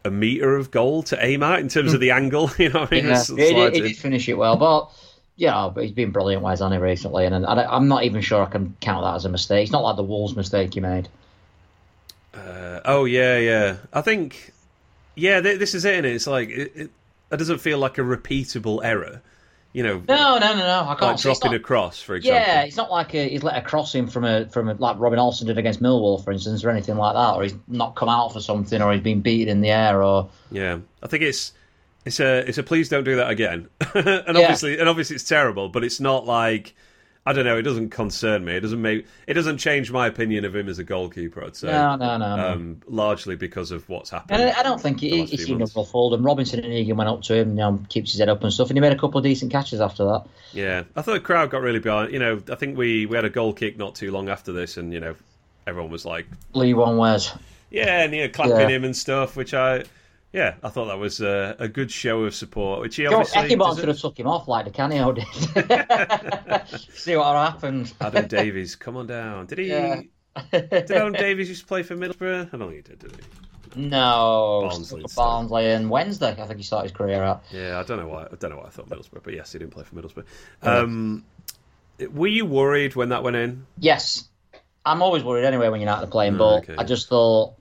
a metre of goal to aim at in terms of the angle. You know what I mean? Yeah, he did finish it well, but. Yeah, but he's been brilliant, Wes, hasn't he, recently? And I'm not even sure I can count that as a mistake. It's not like the Wolves mistake he made. I think, this is it, isn't it? It's like, it doesn't feel like a repeatable error. No. I can't. Like dropping a cross, for example. Yeah, it's not like he's let a cross in from like Robin Olsen did against Millwall, for instance, or anything like that, or he's not come out for something, or he's been beaten in the air, or... Yeah, I think It's a please don't do that again. Obviously it's terrible, but it's not like, I don't know, it doesn't concern me. It doesn't change my opinion of him as a goalkeeper, I'd say. No. Largely because of what's happened. I don't think he seemed unruffled, and Robinson and Egan went up to him, keeps his head up and stuff, and he made a couple of decent catches after that. Yeah, I thought the crowd got really behind. I think we had a goal kick not too long after this, and everyone was like, Lee one wears. Yeah, and clapping him and stuff, which I thought that was a good show of support, which he obviously... Heckingbottom could have took him off like the Canio did. See what happened. Adam Davies, come on down. Did he... Yeah. Did Adam Davies used to play for Middlesbrough? I don't think he did he? No. Barnsley and Wednesday, I think he started his career out. Yeah, I don't know why I thought Middlesbrough, but yes, he didn't play for Middlesbrough. Were you worried when that went in? Yes. I'm always worried anyway when you're not playing ball. Okay. I just thought...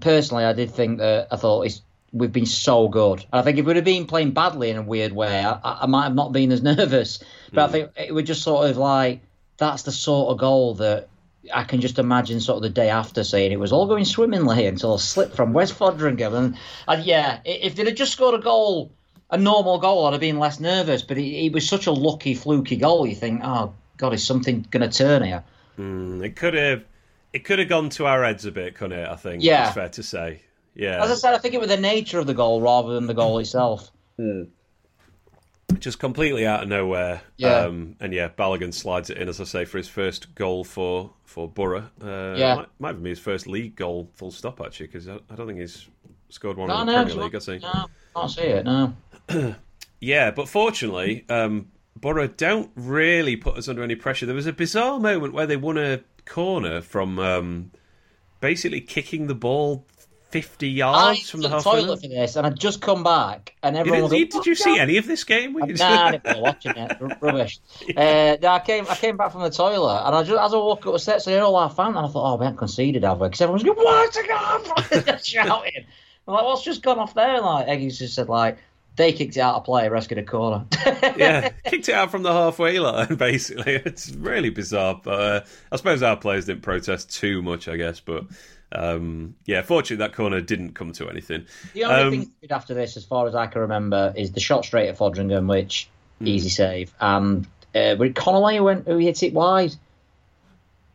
Personally, I did think that I thought we've been so good. And I think if we'd have been playing badly in a weird way, I might have not been as nervous. But I think it was just sort of like, that's the sort of goal that I can just imagine sort of the day after saying it was all going swimmingly until I slipped from Wes Foderingham. And yeah, if they'd have just scored a goal, a normal goal, I'd have been less nervous. But it was such a lucky, fluky goal. You think, oh, God, is something going to turn here? It could have gone to our heads a bit, couldn't it? I think it's fair to say. Yeah. As I said, I think it was the nature of the goal rather than the goal itself. Just completely out of nowhere. Yeah. Balogun slides it in, as I say, for his first goal for Borough. Might have been his first league goal, full stop, actually, because I don't think he's scored one in the Premier League, has he? No, I can't see it, no. Yeah, but fortunately, Borough don't really put us under any pressure. There was a bizarre moment where they won a corner from basically kicking the ball 50 yards from the halfway. I was in the toilet for this, and I'd just come back, and everyone was like, did you see any of this game? Nah, I didn't bother watching it. Rubbish. I came back from the toilet, and I just, as I walked up the steps, I heard all our fans, and I thought, oh, we haven't conceded, have we? Because everyone was going, what's it going on? Shouting. I'm like, what's just gone off there? And like, Eggies just said, like, they kicked it out of play, rescued a corner. Yeah, kicked it out from the halfway line, basically. It's really bizarre. But I suppose our players didn't protest too much, I guess. But fortunately, that corner didn't come to anything. The only thing we did after this, as far as I can remember, is the shot straight at Foderingham, which easy save. And was it Connolly who hit it wide?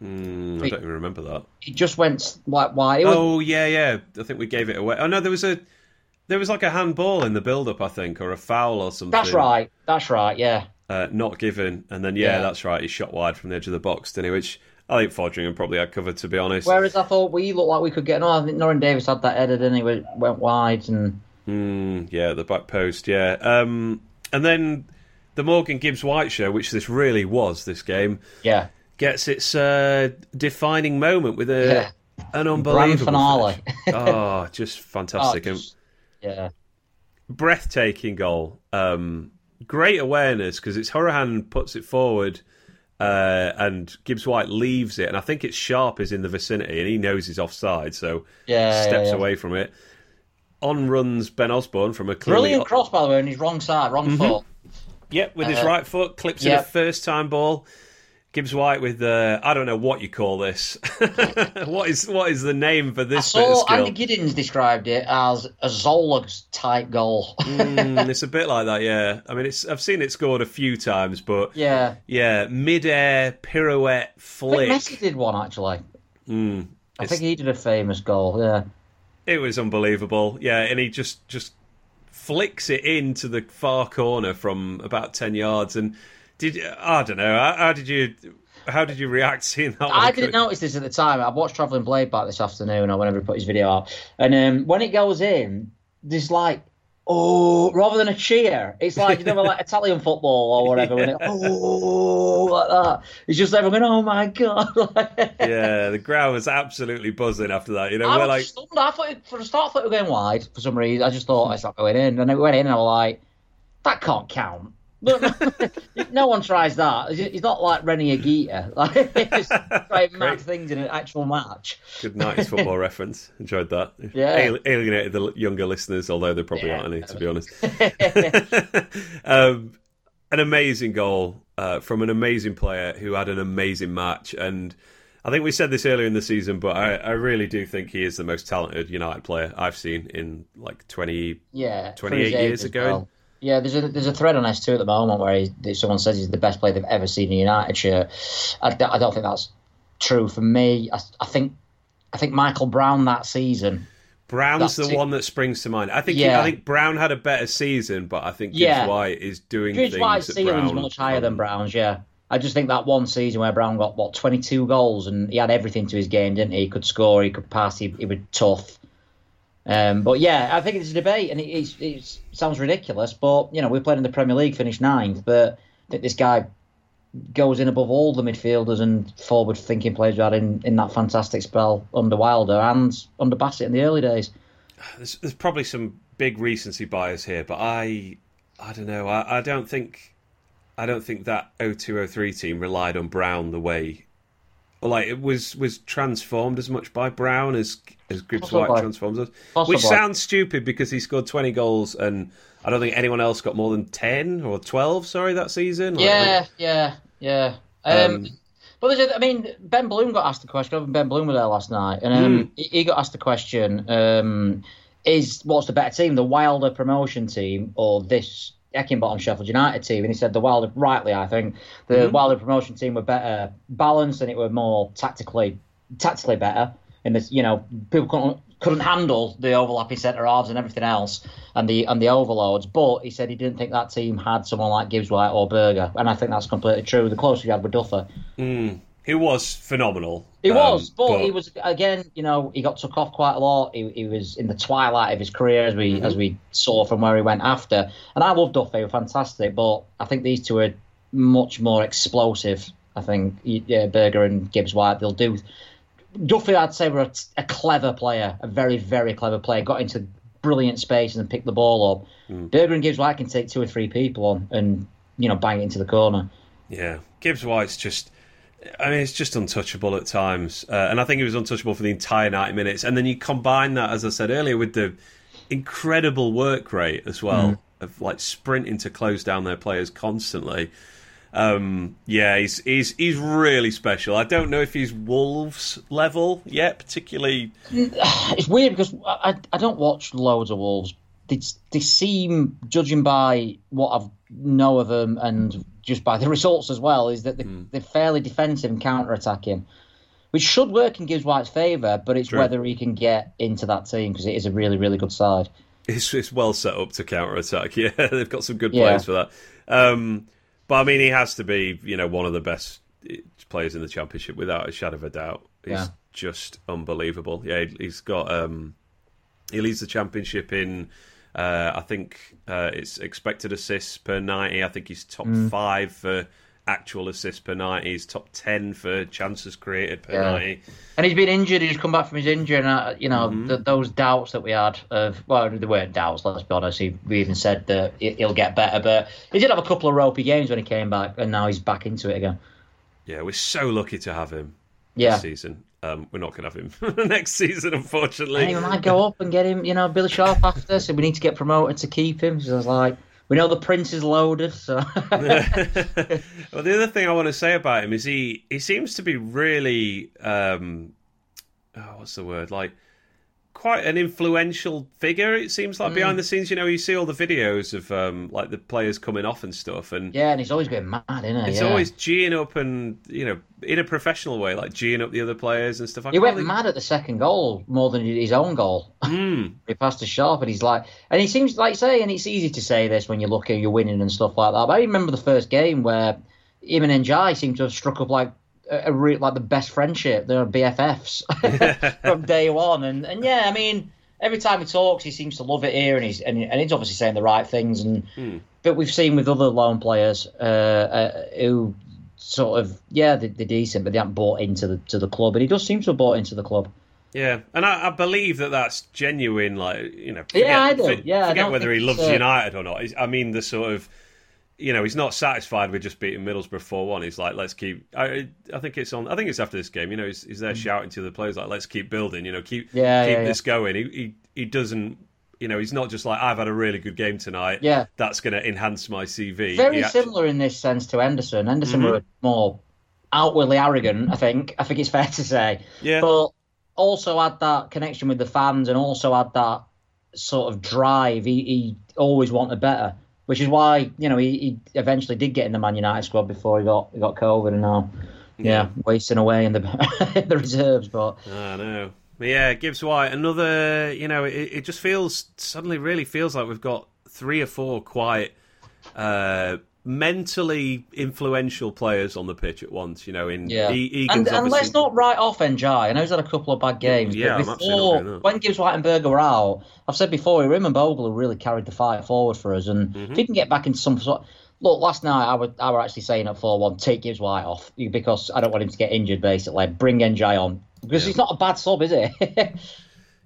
I don't even remember that. It just went like wide. I think we gave it away. Oh, no, there was like a handball in the build-up, I think, or a foul or something. That's right, yeah. Not given. And then, that's right, he shot wide from the edge of the box, didn't he? Which I think Foderingham probably had covered, to be honest. Whereas I thought we looked like we could get... No, I think Norrin Davies had that header, didn't he? Went wide and... the back post, yeah. And then the Morgan Gibbs-White show, which this really was, this game, gets its defining moment with an unbelievable... Grand finale. Oh, just fantastic. Yeah, breathtaking goal. Great awareness, because it's Hourihane puts it forward and Gibbs-White leaves it, and I think it's Sharp is in the vicinity and he knows he's offside, so steps away from it. On runs Ben Osborne from a clearly... Brilliant cross, by the way, on his wrong side, wrong foot. Yep, with his right foot, clips in a first-time ball. Gibbs-White with I don't know what you call this. What is the name for this bit of skill? Andy Giddens described it as a Zola type goal. It's a bit like that, yeah. I mean, I've seen it scored a few times, but mid-air pirouette flick. I think Messi did one actually. I think he did a famous goal. Yeah, it was unbelievable. Yeah, and he just flicks it into the far corner from about 10 yards and. I don't know. How did you react seeing that? I didn't notice this at the time. I watched Travelling Blade back this afternoon or whenever he put his video up. And when it goes in, there's like, oh, rather than a cheer. It's like, you know, like Italian football or whatever. Yeah. When it, oh, like that. It's just everyone going, oh, my God. Yeah, the ground was absolutely buzzing after that. You know, we're like... stunned. I thought it was going wide for some reason. I just thought it's not going in. And it went in and I was like, that can't count. No one tries that. He's not like Rene Aguirre. Like, just trying mad things in an actual match. Good 90s football reference. Enjoyed that. Yeah. Alienated the younger listeners, although there probably aren't any, to be honest. An amazing goal from an amazing player who had an amazing match. And I think we said this earlier in the season, but I really do think he is the most talented United player I've seen in like 28 years ago. Well. Yeah, there's a thread on S2 at the moment where someone says he's the best player they've ever seen in a United shirt. I don't think that's true for me. I think Michael Brown that season. Brown's the one that springs to mind. I think Brown had a better season, but I think Gibbs-White is doing things that Brown... ceiling's much higher than Brown's, yeah. I just think that one season where Brown got, 22 goals and he had everything to his game, didn't he? He could score, he could pass, he was tough. But yeah, I think it's a debate, and it sounds ridiculous. But you know, we played in the Premier League, finished 9th. But I think this guy goes in above all the midfielders and forward-thinking players we had in that fantastic spell under Wilder and under Bassett in the early days. There's probably some big recency bias here, but I don't know. I don't think that 02-03 team relied on Brown the way like it was transformed as much by Brown as Gibbs-White transforms us, which sounds stupid because he scored 20 goals and I don't think anyone else got more than 10 or 12, that season. Yeah. But there's Ben Bloom got asked the question. Ben Bloom was there last night, and he got asked the question: what's the better team, the Wilder promotion team or this Heckingbottom Sheffield United team? And he said the Wilder, rightly, I think. The Wilder promotion team were better balanced and it were more tactically better. And this, people couldn't handle the overlapping centre halves and everything else, and the overloads. But he said he didn't think that team had someone like Gibbs-White or Berger, and I think that's completely true. The closest we had were Duffer, who was phenomenal. He was, but he was again. He got took off quite a lot. He was in the twilight of his career, as we saw from where he went after. And I love Duffer; he was fantastic. But I think these two are much more explosive. I think Berger and Gibbs-White, they'll do. Duffy, I'd say, were a clever player, a very, very clever player. Got into brilliant spaces and picked the ball up. Berger and Gibbs-White can take two or three people on and, bang it into the corner. Yeah, Gibbs-White's just... it's just untouchable at times. And I think he was untouchable for the entire 90 minutes. And then you combine that, as I said earlier, with the incredible work rate as well, of sprinting to close down their players constantly. He's really special. I don't know if he's Wolves level yet, particularly. It's weird because I don't watch loads of Wolves. They seem, judging by what I know of them and just by the results as well, is that they're fairly defensive and counter-attacking, which should work in Gibbs-White's favour, but it's whether he can get into that team because it is a really, really good side. It's well set up to counter-attack, yeah. They've got some good players for that. But, he has to be, one of the best players in the Championship without a shadow of a doubt. He's just unbelievable. Yeah, he's got... he leads the Championship in, it's expected assists per 90. I think he's top 5 for actual assists per 90. He's top 10 for chances created per 90. And he's been injured. He's come back from his injury. And, those doubts that we had of... Well, they weren't doubts, let's be honest. We even said that he'll get better. But he did have a couple of ropey games when he came back, and now he's back into it again. Yeah, we're so lucky to have him this season. We're not going to have him next season, unfortunately. Hey, we might go up and get him, Billy Sharp after. So we need to get promoted to keep him. So I was like... We know the Prince is loaded, so... Well, the other thing I want to say about him is he seems to be really... quite an influential figure, it seems like, behind the scenes. You see all the videos of, the players coming off and stuff. And yeah, and he's always been mad, isn't he? He's always geeing up and, in a professional way, geeing up the other players and stuff. He went mad at the second goal more than his own goal. He passed to Sharp and he's like... And he seems like, and it's easy to say this when you're lucky, you're winning and stuff like that. But I remember the first game where Iliman Ndiaye seemed to have struck up, the best friendship. They're BFFs from day one, and every time he talks, he seems to love it here, and he's obviously saying the right things. And but we've seen with other loan players who sort of they're decent, but they haven't bought into the club, and he does seem to have bought into the club. Yeah, and I believe that's genuine. Forget whether he loves United or not. I mean, the sort of. He's not satisfied with just beating Middlesbrough 4-1. He's like, let's keep... I think it's after this game. He's there shouting to the players, like, let's keep building, keep this going. He doesn't... he's not just like, I've had a really good game tonight. Yeah. That's going to enhance my CV. Very similar in this sense to Henderson. Henderson were more outwardly arrogant, I think. I think it's fair to say. Yeah. But also had that connection with the fans and also had that sort of drive. He always wanted better. Which is why he eventually did get in the Man United squad before he got COVID and now, wasting away in the the reserves. But I know, Gibbs-White. Another, it just really feels like we've got three or four quite mentally influential players on the pitch at once. Egan's and let's not write off Ndiaye. I know he's had a couple of bad games. When Gibbs-White and Berger were out, I've said before, Iliman and Bogle really carried the fight forward for us, and if he can get back into some sort. Look, last night I were actually saying at 4-1, take Gibbs-White off because I don't want him to get injured. Basically, bring Ndiaye on because he's not a bad sub, is he?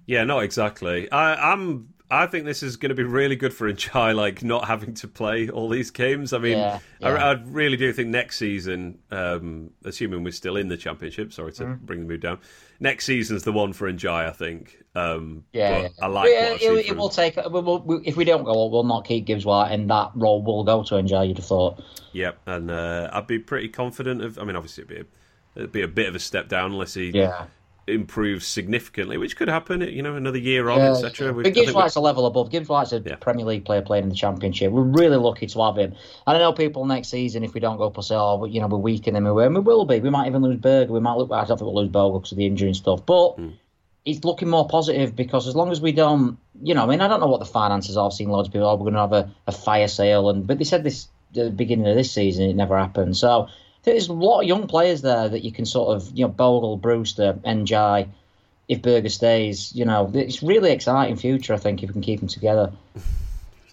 Yeah, not exactly. I'm I think this is going to be really good for Ndiaye, like not having to play all these games. I mean, I really do think next season, assuming we're still in the Championship, sorry to bring the mood down, next season's the one for Ndiaye, I think. I like what it will take. If we don't go up, we'll not keep Gibbs-White, and that role will go to Ndiaye, you'd have thought. Yep, and I'd be pretty confident of. I mean, obviously, it'd be a bit of a step down unless he. Yeah. Improves significantly, which could happen, you know, another year on, etc. But Gibbs-White's a level above. Gibbs-White's a Premier League player playing in the Championship. We're really lucky to have him. And I know people next season, if we don't go up, will say, "Oh, you know, we're weak in them," and we will be. We might even lose Berger. We might look. I don't think we'll lose Bogle because of the injury and stuff. But it's looking more positive because as long as we don't, you know, I mean, I don't know what the finances are. I've seen loads of people, we're going to have a fire sale, but they said this at the beginning of this season, it never happened. So. There's a lot of young players there that you can sort of, you know, Bogle, Brewster, Ndiaye, if Berger stays, you know, it's really exciting future, I think, if we can keep them together.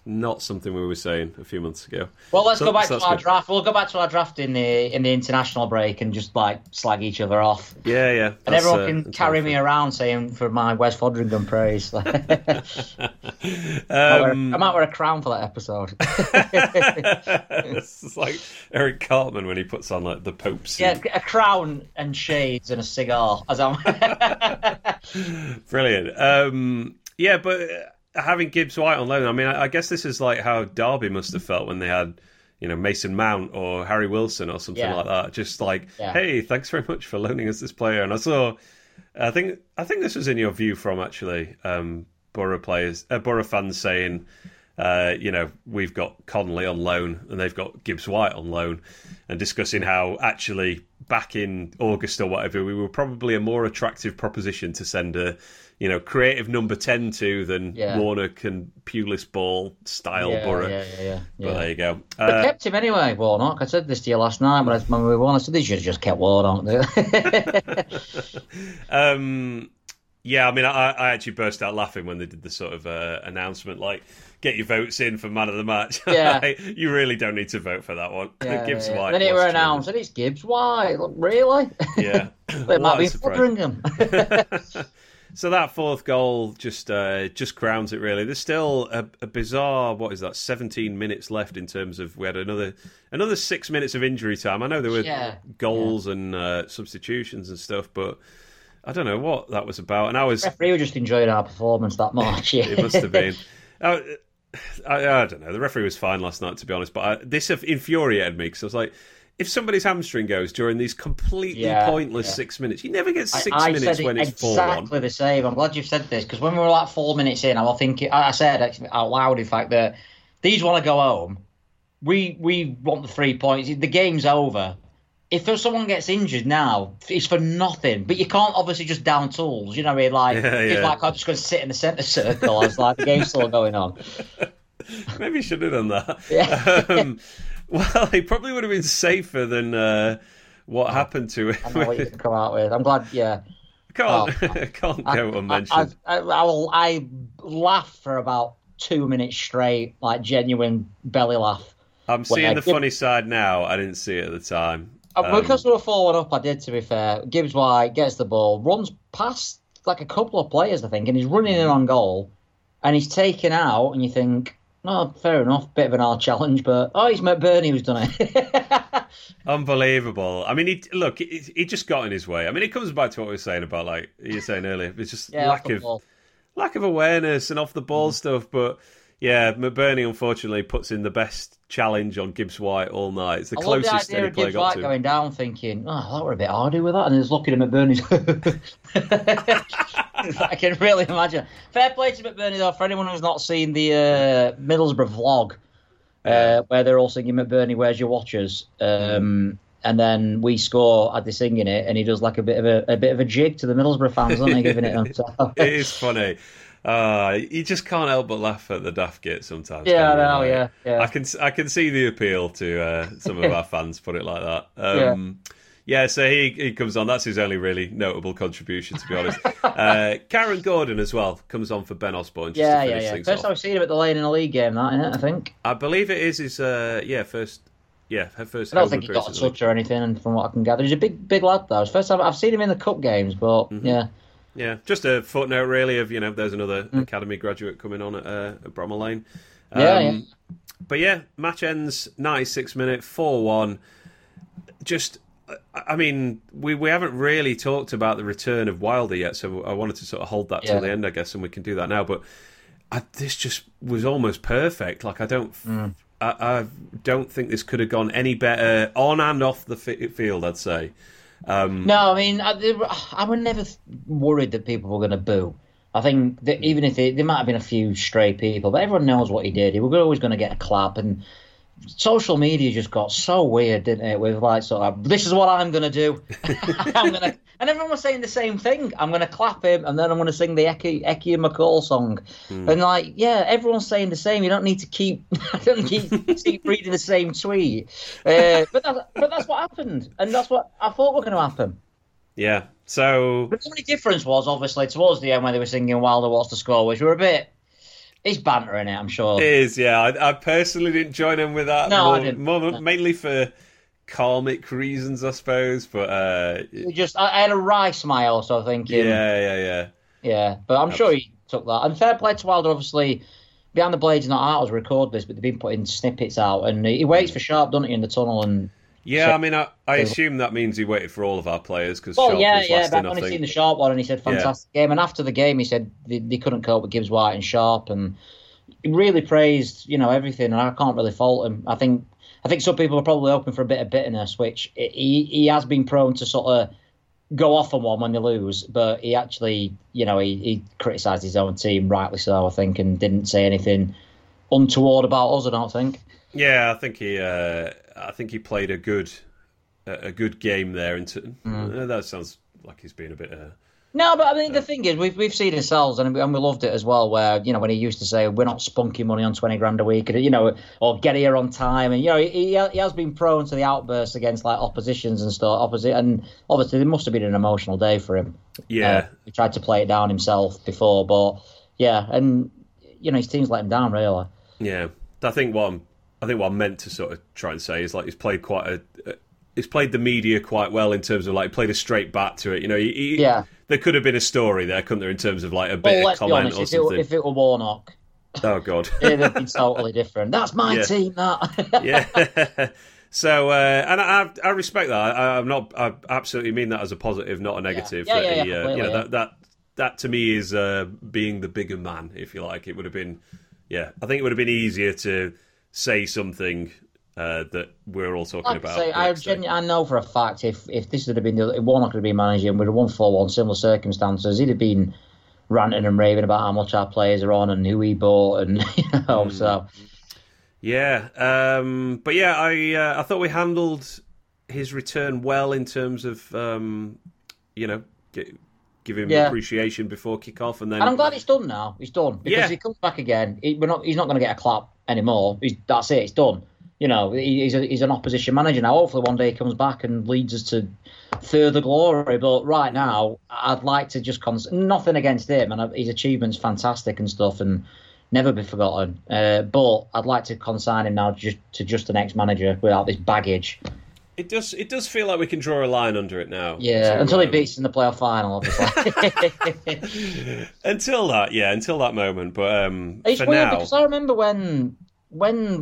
Not something we were saying a few months ago. Well, let's go back to our draft. We'll go back to our draft in the international break and just, like, slag each other off. Yeah. And everyone can carry me around saying for my Wes Foderingham praise. I might wear a crown for that episode. It's like Eric Cartman when he puts on, like, the Pope's. Yeah, a crown and shades and a cigar. As I'm Brilliant. Yeah, but... Having Gibbs-White on loan, I mean, I guess this is like how Derby must have felt when they had, you know, Mason Mount or Harry Wilson or something like that. Just like, hey, thanks very much for loaning us this player. And I saw, I think this was in your view from actually, Borough fans saying, you know, we've got Connolly on loan and they've got Gibbs-White on loan, and discussing how actually back in August or whatever, we were probably a more attractive proposition to send a, you know, creative number 10 to than Warnock and Pulis Ball style Borough. But there you go. But kept him anyway, Warnock. I said this to you last night when we won. I said, they should have just kept Warnock. Yeah, I mean, I actually burst out laughing when they did the sort of announcement, like, get your votes in for man of the match. Yeah. You really don't need to vote for that one. Yeah, Gibbs-White. And then it were announced, and it's Gibbs-White. Look, really? Yeah. But it might be Foderingham. So that fourth goal just crowns it, really. There's still a bizarre, 17 minutes left in terms of we had another 6 minutes of injury time. I know there were goals and substitutions and stuff, but I don't know what that was about. And the referee was just enjoying our performance that much. It must have been. I don't know. The referee was fine last night, to be honest, but this infuriated me because I was like, if somebody's hamstring goes during these completely pointless 6 minutes, you never get 6 minutes said when it's 4-1. Exactly the same. I'm glad you've said this because when we were like 4 minutes in, I said out loud, in fact, that these want to go home. We want the 3 points. The game's over. If someone gets injured now, it's for nothing. But you can't obviously just down tools. You know what I mean? Like I'm just going to sit in the centre circle. I was like, the game's still going on. Maybe you should have done that. Yeah. Well, he probably would have been safer than what happened to him. I know what you can come out with. I'm glad, I can't go unmentioned. I laughed for about 2 minutes straight, like genuine belly laugh. I'm seeing the funny side now. I didn't see it at the time. Because we were 4-1 up, I did, to be fair. Gibbs-White gets the ball, runs past like a couple of players, I think, and he's running in on goal, and he's taken out, and you think... No, fair enough. Bit of an hard challenge, but it's McBurnie who's done it. Unbelievable. I mean, he just got in his way. I mean, it comes back to what we were saying about, like you were saying earlier, it's just lack of awareness and off the ball stuff. But yeah, McBurnie unfortunately puts in the best challenge on Gibbs-White all night. It's the closest any player got to. I love the idea of Gibbs-White going down, thinking, that were a bit hardy with that, and he's looking at McBurnie's. I can really imagine. Fair play to McBurnie, though, for anyone who's not seen the Middlesbrough vlog, where they're all singing McBurnie, Where's Your Watchers? And then we score at the singing it, and he does like a bit of a jig to the Middlesbrough fans, aren't they, giving it up? So. It is funny. You just can't help but laugh at the daft git sometimes. Yeah, I know, like, yeah. I can see the appeal to some of our fans, put it like that. Yeah, so he comes on. That's his only really notable contribution, to be honest. Karen Gordon as well comes on for Ben Osborne. Just to finish things off. First time I've seen him at the Lane in a league game, that, isn't it, I think? I believe it is his, first... Yeah, her first... I don't think he got a touch or anything, and from what I can gather. He's a big lad, though. It's the first time I've seen him in the cup games, but, Yeah, just a footnote really of, you know, there's another academy graduate coming on at Bramall Lane. But yeah, match ends 96th minute, 4-1. Just, I mean, we haven't really talked about the return of Wilder yet, so I wanted to sort of hold that till the end, I guess, and we can do that now. But this just was almost perfect. Like, I don't think this could have gone any better on and off the field, I'd say. No, I mean, I were never worried that people were going to boo. I think that even if there might have been a few stray people, but everyone knows what he did. He was always going to get a clap, and social media just got so weird, didn't it? With like, sort of, this is what I'm going to do. And everyone was saying the same thing. I'm going to clap him, and then I'm going to sing the Ecky and McCall song. And like, yeah, everyone's saying the same. You don't need to keep reading the same tweet. But that's what happened, and that's what I thought was going to happen. Yeah. So, but the only difference was obviously towards the end when they were singing Wilder What's the Score, which were a bit. It's banter in it, I'm sure. It is, yeah. I personally didn't join in with that. No, I didn't. Mainly for karmic reasons, I suppose. But I had a wry smile, so thinking. Yeah, but I'm sure he took that. And fair play to Wilder, obviously. Behind the Blades Not Out, I was recording this, but they've been putting snippets out, and he waits for Sharp, doesn't he, in the tunnel and. Yeah, I mean, I assume that means he waited for all of our players because Sharp was last in, I think. Well, yeah, seen the Sharp one and he said, fantastic game. And after the game, he said they couldn't cope with Gibbs-White and Sharp, and he really praised, you know, everything, and I can't really fault him. I think some people are probably hoping for a bit of bitterness, which he has been prone to sort of go off on one when they lose, but he actually, you know, he criticised his own team, rightly so, I think, and didn't say anything untoward about us, I don't think. Yeah, I think he... I think he played a good game there. That sounds like he's been a bit. No, but I mean the thing is, we've seen ourselves, and we loved it as well. Where, you know, when he used to say, "We're not spunking money on £20,000 a week," you know, or get here on time, and you know, he has been prone to the outbursts against like oppositions and stuff. And obviously, there must have been an emotional day for him. Yeah, he tried to play it down himself before, but yeah, and you know, his team's let him down really. Yeah, I think what I meant to sort of try and say is like he's played the media quite well in terms of like he played a straight bat to it. You know, there could have been a story there, couldn't there, in terms of like a bit of comment or something. If it were Warnock, oh god, it'd have been totally different. That's my team. That yeah. So and I respect that. I absolutely mean that as a positive, not a negative. That to me is being the bigger man, if you like. It would have been, I think it would have been easier to. Say something that we're all talking about. Say, I know for a fact if this had been if Warnock had been managing, and we'd have won 4-1, similar circumstances, he'd have been ranting and raving about how much our players are on and who he bought, and you know, so yeah. But yeah, I thought we handled his return well in terms of you know. Give him appreciation before kick-off. And I'm glad it's done now. It's done. Because if he comes back again, he's not going to get a clap anymore. That's it. It's done. You know, he's an opposition manager now. Hopefully one day he comes back and leads us to further glory. But right now, I'd like to just... nothing against him. And his achievement's fantastic and stuff and never be forgotten. But I'd like to consign him now to just the next manager without this baggage. It does feel like we can draw a line under it now. Yeah, until he beats in the playoff final, obviously. Until that moment. But it's for weird now... because I remember when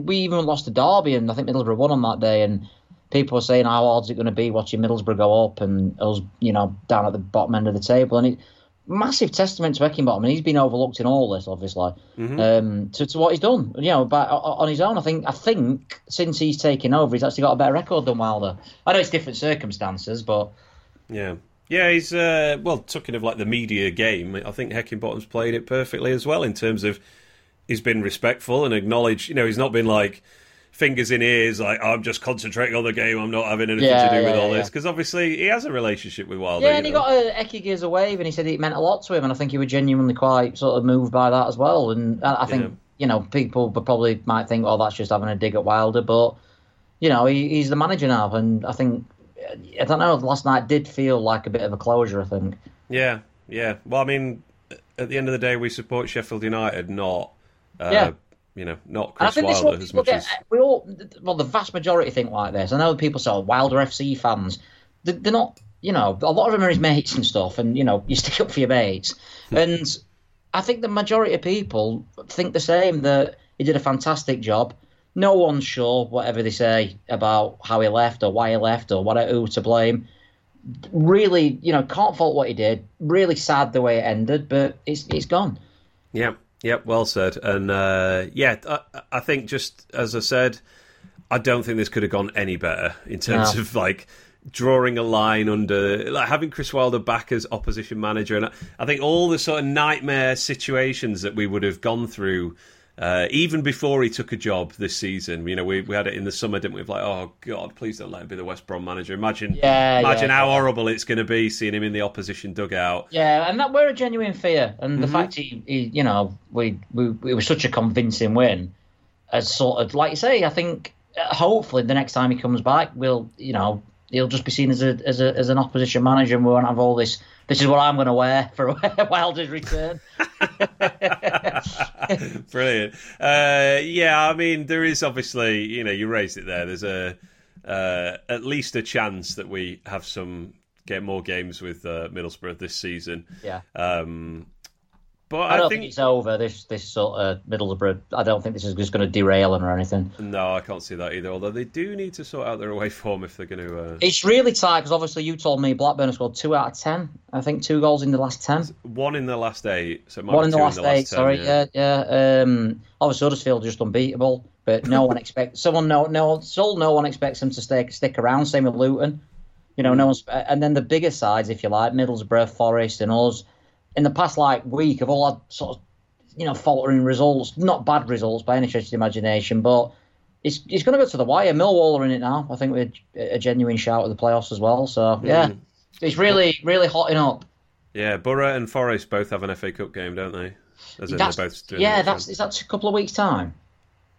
we even lost to Derby, and I think Middlesbrough won on that day, and people were saying how hard is it going to be watching Middlesbrough go up, and us, you know, down at the bottom end of the table, and it's massive testament to Heckingbottom, and he's been overlooked in all this, obviously, to what he's done, you know, but on his own. I think since he's taken over, he's actually got a better record than Wilder. I know it's different circumstances, but yeah, he's well, talking of like the media game, I think Heckingbottom's played it perfectly as well in terms of he's been respectful and acknowledged. You know, he's not been like fingers in ears, like, I'm just concentrating on the game, I'm not having anything to do with all this. Because obviously he has a relationship with Wilder. Yeah, and he got Eki Gears a wave, and he said it meant a lot to him, and I think he was genuinely quite sort of moved by that as well. And I think, you know, people probably might think, oh, that's just having a dig at Wilder, but, you know, he's the manager now, and I think, I don't know, last night did feel like a bit of a closure, I think. Yeah. Well, I mean, at the end of the day, we support Sheffield United, not... You know, not Chris Wilder as much as... the vast majority think like this. I know people say, Wilder FC fans. They're not you know, a lot of them are his mates and stuff, and, you know, you stick up for your mates. And I think the majority of people think the same, that he did a fantastic job. No one's sure, whatever they say, about how he left or why he left or what, who to blame. Really, you know, can't fault what he did. Really sad the way it ended, but it's gone. Yeah, yeah, well said. And, I think, just as I said, I don't think this could have gone any better in terms of, like, drawing a line under, like, having Chris Wilder back as opposition manager. And I think all the sort of nightmare situations that we would have gone through, even before he took a job this season, you know, we had it in the summer, didn't we? Like, oh God, please don't let him be the West Brom manager. Imagine how horrible it's going to be seeing him in the opposition dugout. Yeah, and that were a genuine fear, and the fact he you know, it was such a convincing win, as sort of, like you say, I think hopefully the next time he comes back, we'll, you know, he'll just be seen as an opposition manager, and we won't have all this. This is what I'm going to wear for Wilder's return. Brilliant. I mean, there is obviously, you know, you raised it there. There's at least a chance that we have get more games with Middlesbrough this season. Yeah. But I don't think it's over, this sort of Middlesbrough. I don't think this is just going to derail them or anything. No, I can't see that either, although they do need to sort out their away form if they're going to... It's really tight, because obviously you told me Blackburn have scored 2 out of 10. I think 2 goals in the last 10. 1 in the last 8. So it might be 2 in the last 8, 10, sorry. Yeah. Obviously Huddersfield just unbeatable, but no one expects... no one expects them to stick around, same with Luton. You know, no one's... And then the bigger sides, if you like, Middlesbrough, Forest and us... In the past, like, week, I've all had sort of, you know, faltering results. Not bad results by any stretch of the imagination, but it's going to go to the wire. Millwall are in it now. I think we're a genuine shout at the playoffs as well. So, yeah, it's really, really hotting up. Yeah, Borough and Forest both have an FA Cup game, don't they? As in they're both doing is that a couple of weeks' time?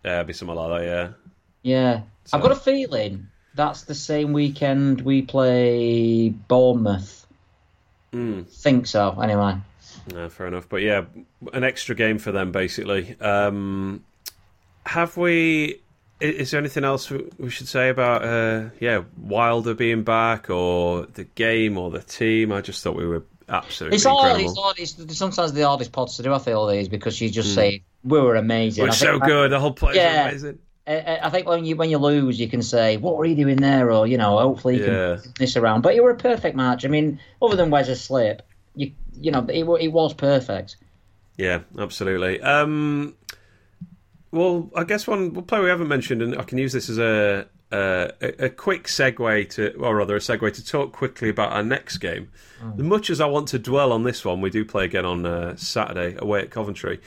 Yeah, it'd be something like that, yeah. Yeah. So. I've got a feeling that's the same weekend we play Bournemouth. Think so, anyway. No, fair enough. But yeah, an extra game for them, basically. Is there anything else we should say about Wilder being back, or the game, or the team? I just thought we were absolutely incredible. It's sometimes the hardest pods to do, I feel, these, because you just say, we were amazing. We're so good, the whole place was amazing. I think when you lose, you can say, what were you doing there? Or, you know, hopefully you can this around. But you were a perfect match. I mean, other than Wes's slip, you know, it was perfect. Yeah, absolutely. Well, I guess one player we haven't mentioned, and I can use this as a quick segue to talk quickly about our next game. Much as I want to dwell on this one, we do play again on Saturday away at Coventry.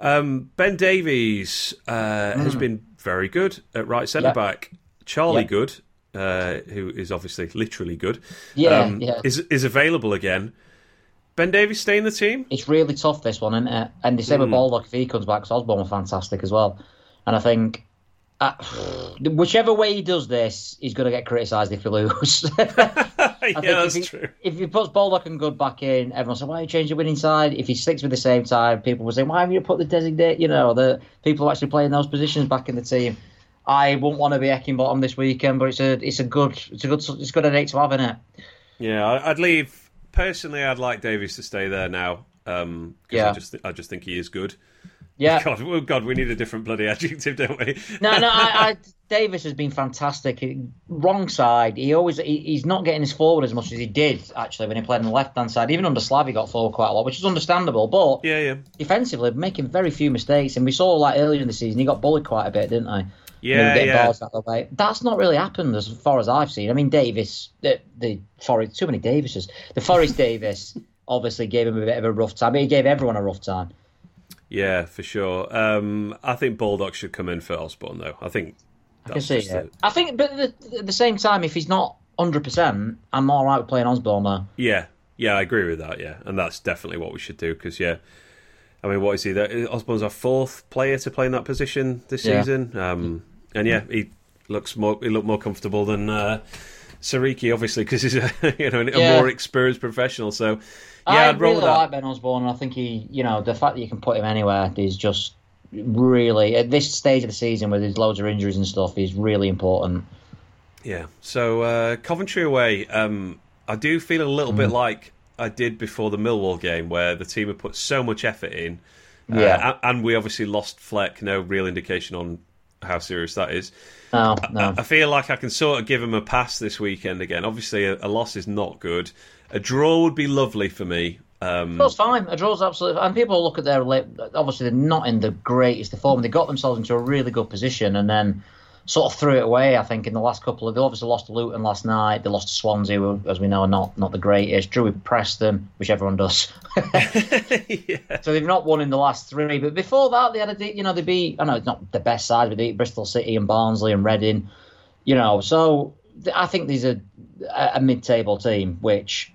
Ben Davies has been very good at right centre-back. Charlie Good, who is obviously literally good, is available again. Ben Davies stay in the team? It's really tough, this one, isn't it? And they say with Baldock, if he comes back, because Osborne was fantastic as well. And I think whichever way he does this, he's going to get criticised if he loses. True. If he puts Baldock and Good back in, everyone says, why are you changing the winning side? If he sticks with the same side, people will say, why haven't you put the designate? You know, the people who actually play in those positions back in the team. I wouldn't want to be Heckingbottom this weekend, but it's a good headache to have, isn't it? Yeah, I'd leave. Personally, I'd like Davies to stay there now because I just think he is good. Yeah. God, we need a different bloody adjective, don't we? No. Davies has been fantastic. Wrong side. He's not getting his forward as much as he did, actually, when he played on the left-hand side. Even under Slav, he got forward quite a lot, which is understandable. But defensively, making very few mistakes. And we saw, like, earlier in the season, he got bullied quite a bit, didn't he? Yeah, balls out of the way. That's not really happened as far as I've seen. I mean, Davies, the Forest, too many Davises. The Forest Davies obviously gave him a bit of a rough time. He gave everyone a rough time. Yeah, for sure. I think Baldock should come in for Osborne, though. I think that's I think, but at the same time, if he's not 100%, I'm all right with playing Osborne now. Yeah, I agree with that. Yeah, and that's definitely what we should do because, I mean, what is he? Osborne's our 4th player to play in that position this season, he looked more comfortable than Sariki, obviously, because he's a more experienced professional. So. Yeah, I'd really like Ben Osborne, and I think he, you know, the fact that you can put him anywhere is just really, at this stage of the season with his loads of injuries and stuff, is really important. Yeah, so Coventry away, I do feel a little bit like I did before the Millwall game, where the team had put so much effort in, and we obviously lost Fleck. No real indication on how serious that is. No. I feel like I can sort of give him a pass this weekend again. Obviously, a loss is not good. A draw would be lovely for me. A draw's fine. A draw's absolutely fine. And people look at their... Obviously, they're not in the greatest form. They got themselves into a really good position and then sort of threw it away, I think, in the last couple of... They obviously lost to Luton last night. They lost to Swansea, who, as we know, are not the greatest. Drew with Preston, which everyone does. So they've not won in the last three. But before that, they had a... You know, they beat... I know it's not the best side, but they beat Bristol City and Barnsley and Reading. You know, so I think these are a mid-table team, which...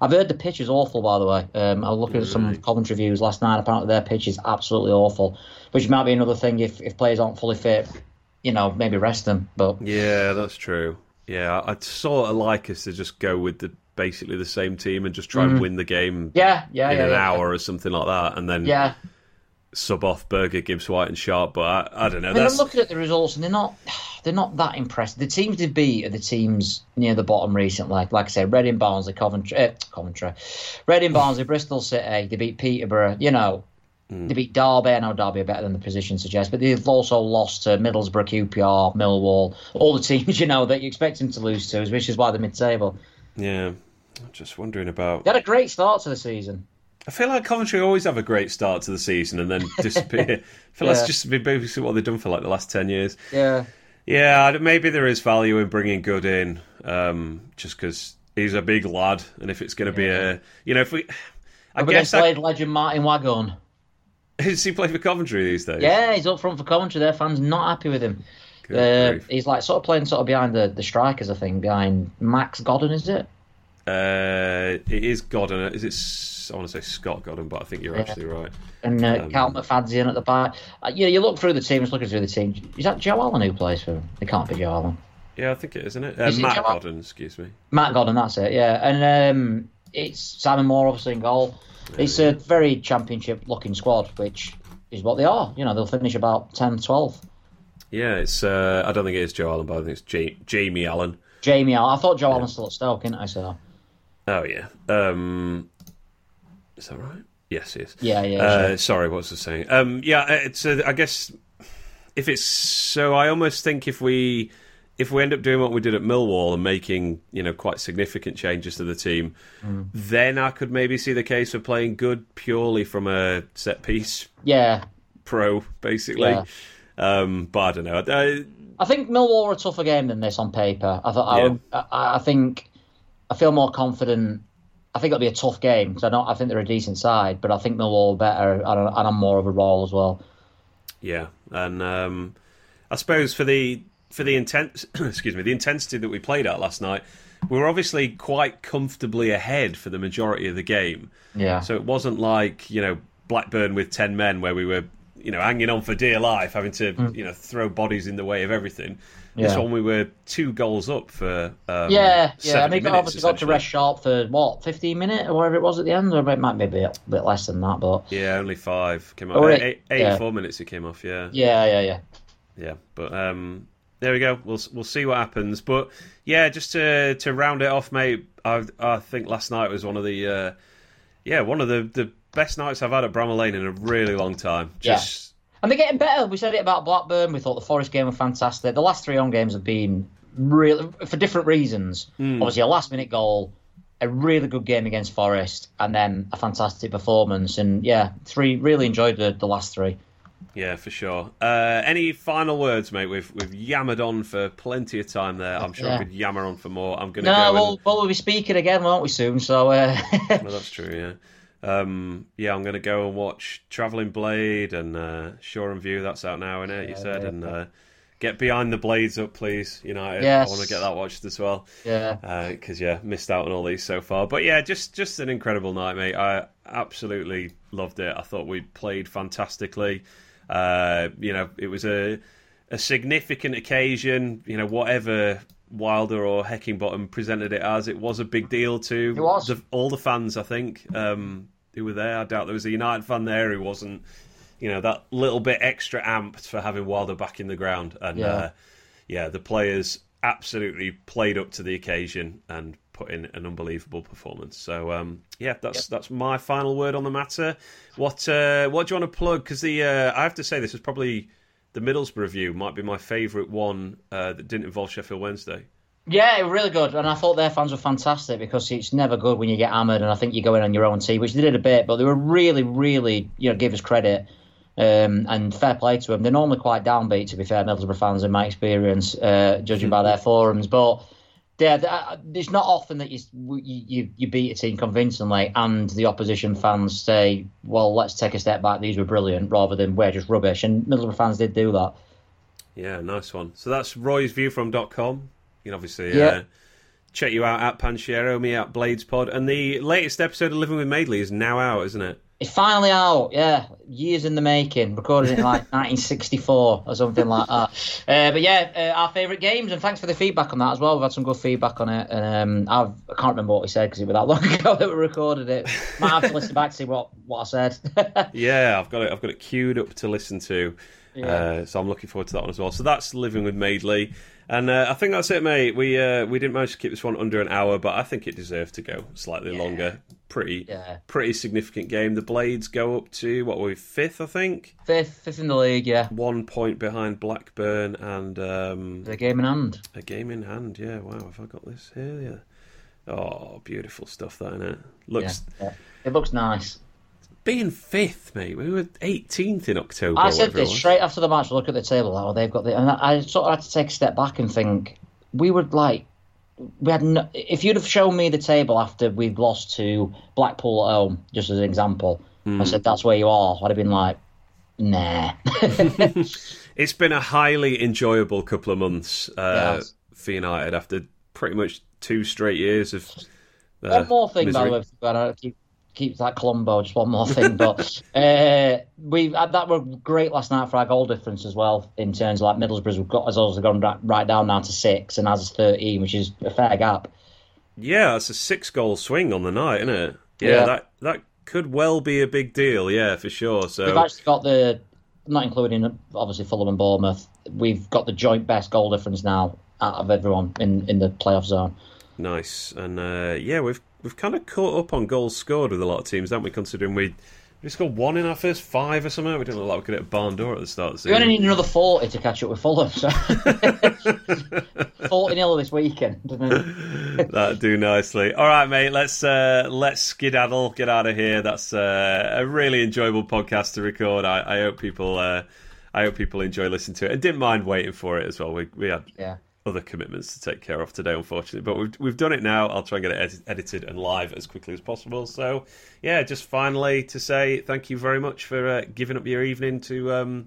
I've heard the pitch is awful, by the way. I was looking at some Coventry views last night. Apparently their pitch is absolutely awful, which might be another thing if players aren't fully fit. You know, maybe rest them. But yeah, that's true. Yeah, I'd sort of like us to just go with basically the same team and just try and win the game in an hour or something like that. And then sub off Berger, Gibbs-White and Sharp. But I don't know. I mean, I'm looking at the results and they're not that impressed. The teams they beat are the teams near the bottom recently. Like I said, Reading, Barnsley, Coventry. Reading, Barnsley, Bristol City. They beat Peterborough. You know, they beat Derby. I know Derby are better than the position suggests, but they've also lost to Middlesbrough, QPR, Millwall. All the teams, you know, that you expect them to lose to, which is why they're mid-table. Yeah. I'm just wondering about... They had a great start to the season. I feel like Coventry always have a great start to the season and then disappear. I feel that's just basically what they've done for like the last 10 years. Yeah. Yeah, maybe there is value in bringing Good in, just because he's a big lad, and if it's going to be a, you know, if we, played legend Martin Waghorn. Does he play for Coventry these days? Yeah, he's up front for Coventry. Their fans not happy with him. He's like sort of playing sort of behind the strikers, I think, behind Max Godden, is it? It is Godden. Is it? I want to say Scott Godden, but I think you're actually right. And Cal McFadzian at the back. Yeah, you look through the team. Just looking through the team. Is that Joe Allen who plays for him? It can't be Joe Allen. Yeah, I think it is, isn't it? Matt Godden, excuse me. Matt Godden, that's it. Yeah, and it's Simon Moore obviously in goal. It's a very championship-looking squad, which is what they are. You know, they'll finish about 10th, 12th. Yeah, it's. I don't think it is Joe Allen, but I think it's Jamie Allen. Jamie Allen. I thought Joe Allen still at Stoke, didn't I? So. Oh, yeah. Is that right? Yes, he is. Yeah. Sure. Sorry, what was I saying? I guess if it's... So I almost think if we end up doing what we did at Millwall and making, you know, quite significant changes to the team, then I could maybe see the case of playing Good purely from a set-piece pro, basically. Yeah. But I don't know. I think Millwall are a tougher game than this on paper. I feel more confident. I think it'll be a tough game. So I think they're a decent side, but I think Millwall are better and on more of a roll as well. Yeah, and I suppose for the the intensity that we played at last night, we were obviously quite comfortably ahead for the majority of the game. Yeah. So it wasn't like, you know, Blackburn with 10 men where we were, you know, hanging on for dear life, having to you know, throw bodies in the way of everything. This one we were 2 goals up for 70 I mean, minutes, obviously got to rest Sharp for, 15 minutes or whatever it was at the end? Or it might be a bit less than that, but... Yeah, only 5 came off. 84 minutes it came off, Yeah. Yeah, but there we go. We'll see what happens. But, yeah, just to round it off, mate, I think last night was one of the... one of the best nights I've had at Bramall Lane in a really long time. And they're getting better. We said it about Blackburn. We thought the Forest game were fantastic. The last 3 home games have been really, for different reasons. Obviously, a last-minute goal, a really good game against Forest, and then a fantastic performance. And, 3 really enjoyed the last 3. Yeah, for sure. Any final words, mate? We've yammered on for plenty of time there. I'm sure I could yammer on for more. I'm going to go. We'll be speaking again, won't we, soon? So. Well, that's true, yeah. I'm going to go and watch Travelling Blade and Shore and View. That's out now, isn't it? You said, and get behind the Blades up, please. United. Yes. I want to get that watched as well. Yeah. Because missed out on all these so far. But yeah, just an incredible night, mate. I absolutely loved it. I thought we played fantastically. It was a significant occasion. You know, whatever Wilder or Heckingbottom presented it as, it was a big deal to all the fans, I think, who were there. I doubt there was a United fan there who wasn't, that little bit extra amped for having Wilder back in the ground. And the players absolutely played up to the occasion and put in an unbelievable performance. So that's my final word on the matter. What do you want to plug? Because I have to say, this is probably the Middlesbrough review might be my favourite one that didn't involve Sheffield Wednesday. Yeah, really good. And I thought their fans were fantastic, because it's never good when you get hammered, and I think you go in on your own team, which they did a bit, but they were really, really, give us credit. And fair play to them. They're normally quite downbeat, to be fair, Middlesbrough fans, in my experience, judging by their forums. But yeah, it's not often that you beat a team convincingly and the opposition fans say, well, let's take a step back, these were brilliant, rather than we're just rubbish. And Middlesbrough fans did do that. Yeah, nice one. So that's roysviewfrom.com. You can obviously check you out at Panchero, me at Blades Pod. And the latest episode of Living with Madeley is now out, isn't it? It's finally out, yeah. Years in the making. Recorded in like 1964 or something like that. Our favourite games, and thanks for the feedback on that as well. We've had some good feedback on it, and I can't remember what we said because it was that long ago that we recorded it. Might have to listen back to see what I said. Yeah, I've got it queued up to listen to. Yeah. So I'm looking forward to that one as well. So that's Living with Madeley. And I think that's it, mate. We didn't manage to keep this one under an hour, but I think it deserved to go slightly longer. Pretty significant game. The Blades go up to, what were we, fifth, I think? Fifth in the league, yeah. 1 point behind Blackburn and... a game in hand. A game in hand, yeah. Wow, have I got this here? Yeah. Oh, beautiful stuff, that, innit? It looks nice. Being fifth, mate. We were 18th in October. I said this straight after the match. Look at the table. Like, oh, they've got the. And I sort of had to take a step back and think. If you'd have shown me the table after we'd lost to Blackpool at home, just as an example, I said that's where you are. I'd have been like, nah. It's been a highly enjoyable couple of months for United after pretty much two straight years of. One more thing, misery. By the way, I keeps that Colombo, just one more thing, but that were great last night for our goal difference as well, in terms of like Middlesbrough's gone right down now to 6 and has 13, which is a fair gap. Yeah, that's a 6-goal swing on the night, isn't it? Yeah. That could well be a big deal, yeah, for sure. So we've actually got not including obviously Fulham and Bournemouth, we've got the joint best goal difference now out of everyone in the playoff zone. Nice, and we've kind of caught up on goals scored with a lot of teams, haven't we, considering we scored one in our first 5 or something. We didn't look like we could hit a barn door at the start of the season. We're going to need another 40 to catch up with Fulham, so 40-0 this weekend. That'd do nicely. All right, mate, let's skedaddle, get out of here. That's a really enjoyable podcast to record. I hope people enjoy listening to it and didn't mind waiting for it as well. We had... Yeah. Other commitments to take care of today, unfortunately, but we've done it now. I'll try and get it edited and live as quickly as possible. So yeah, just finally to say thank you very much for giving up your evening to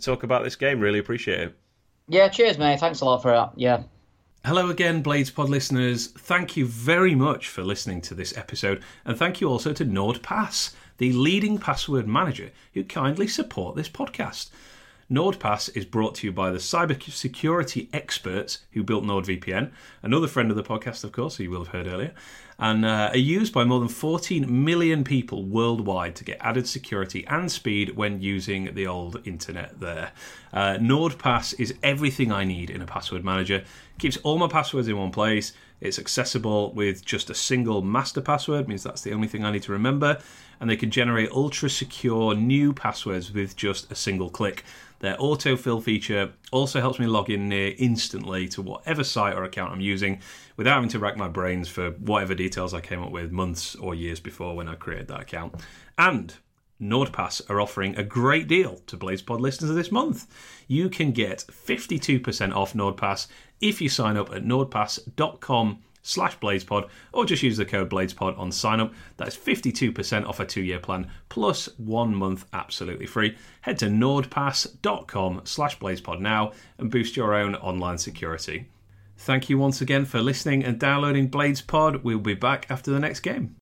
talk about this game. Really appreciate it. Yeah, cheers, mate. Thanks a lot for that. Yeah. Hello again, Blades Pod listeners. Thank you very much for listening to this episode, and thank you also to NordPass, the leading password manager, who kindly support this podcast. NordPass is brought to you by the cybersecurity experts who built NordVPN, another friend of the podcast, of course, who you will have heard earlier, and are used by more than 14 million people worldwide to get added security and speed when using the old internet there. NordPass is everything I need in a password manager. It keeps all my passwords in one place. It's accessible with just a single master password, means that's the only thing I need to remember, and they can generate ultra-secure new passwords with just a single click. Their autofill feature also helps me log in near instantly to whatever site or account I'm using without having to rack my brains for whatever details I came up with months or years before when I created that account. And NordPass are offering a great deal to BlazePod listeners this month. You can get 52% off NordPass if you sign up at nordpass.com/BladesPod, or just use the code BladesPod on sign up. That's 52% off a 2-year plan plus 1 month absolutely free. Head to nordpass.com/BladesPod now and boost your own online security. Thank you once again for listening and downloading Blades Pod. We'll be back after the next game.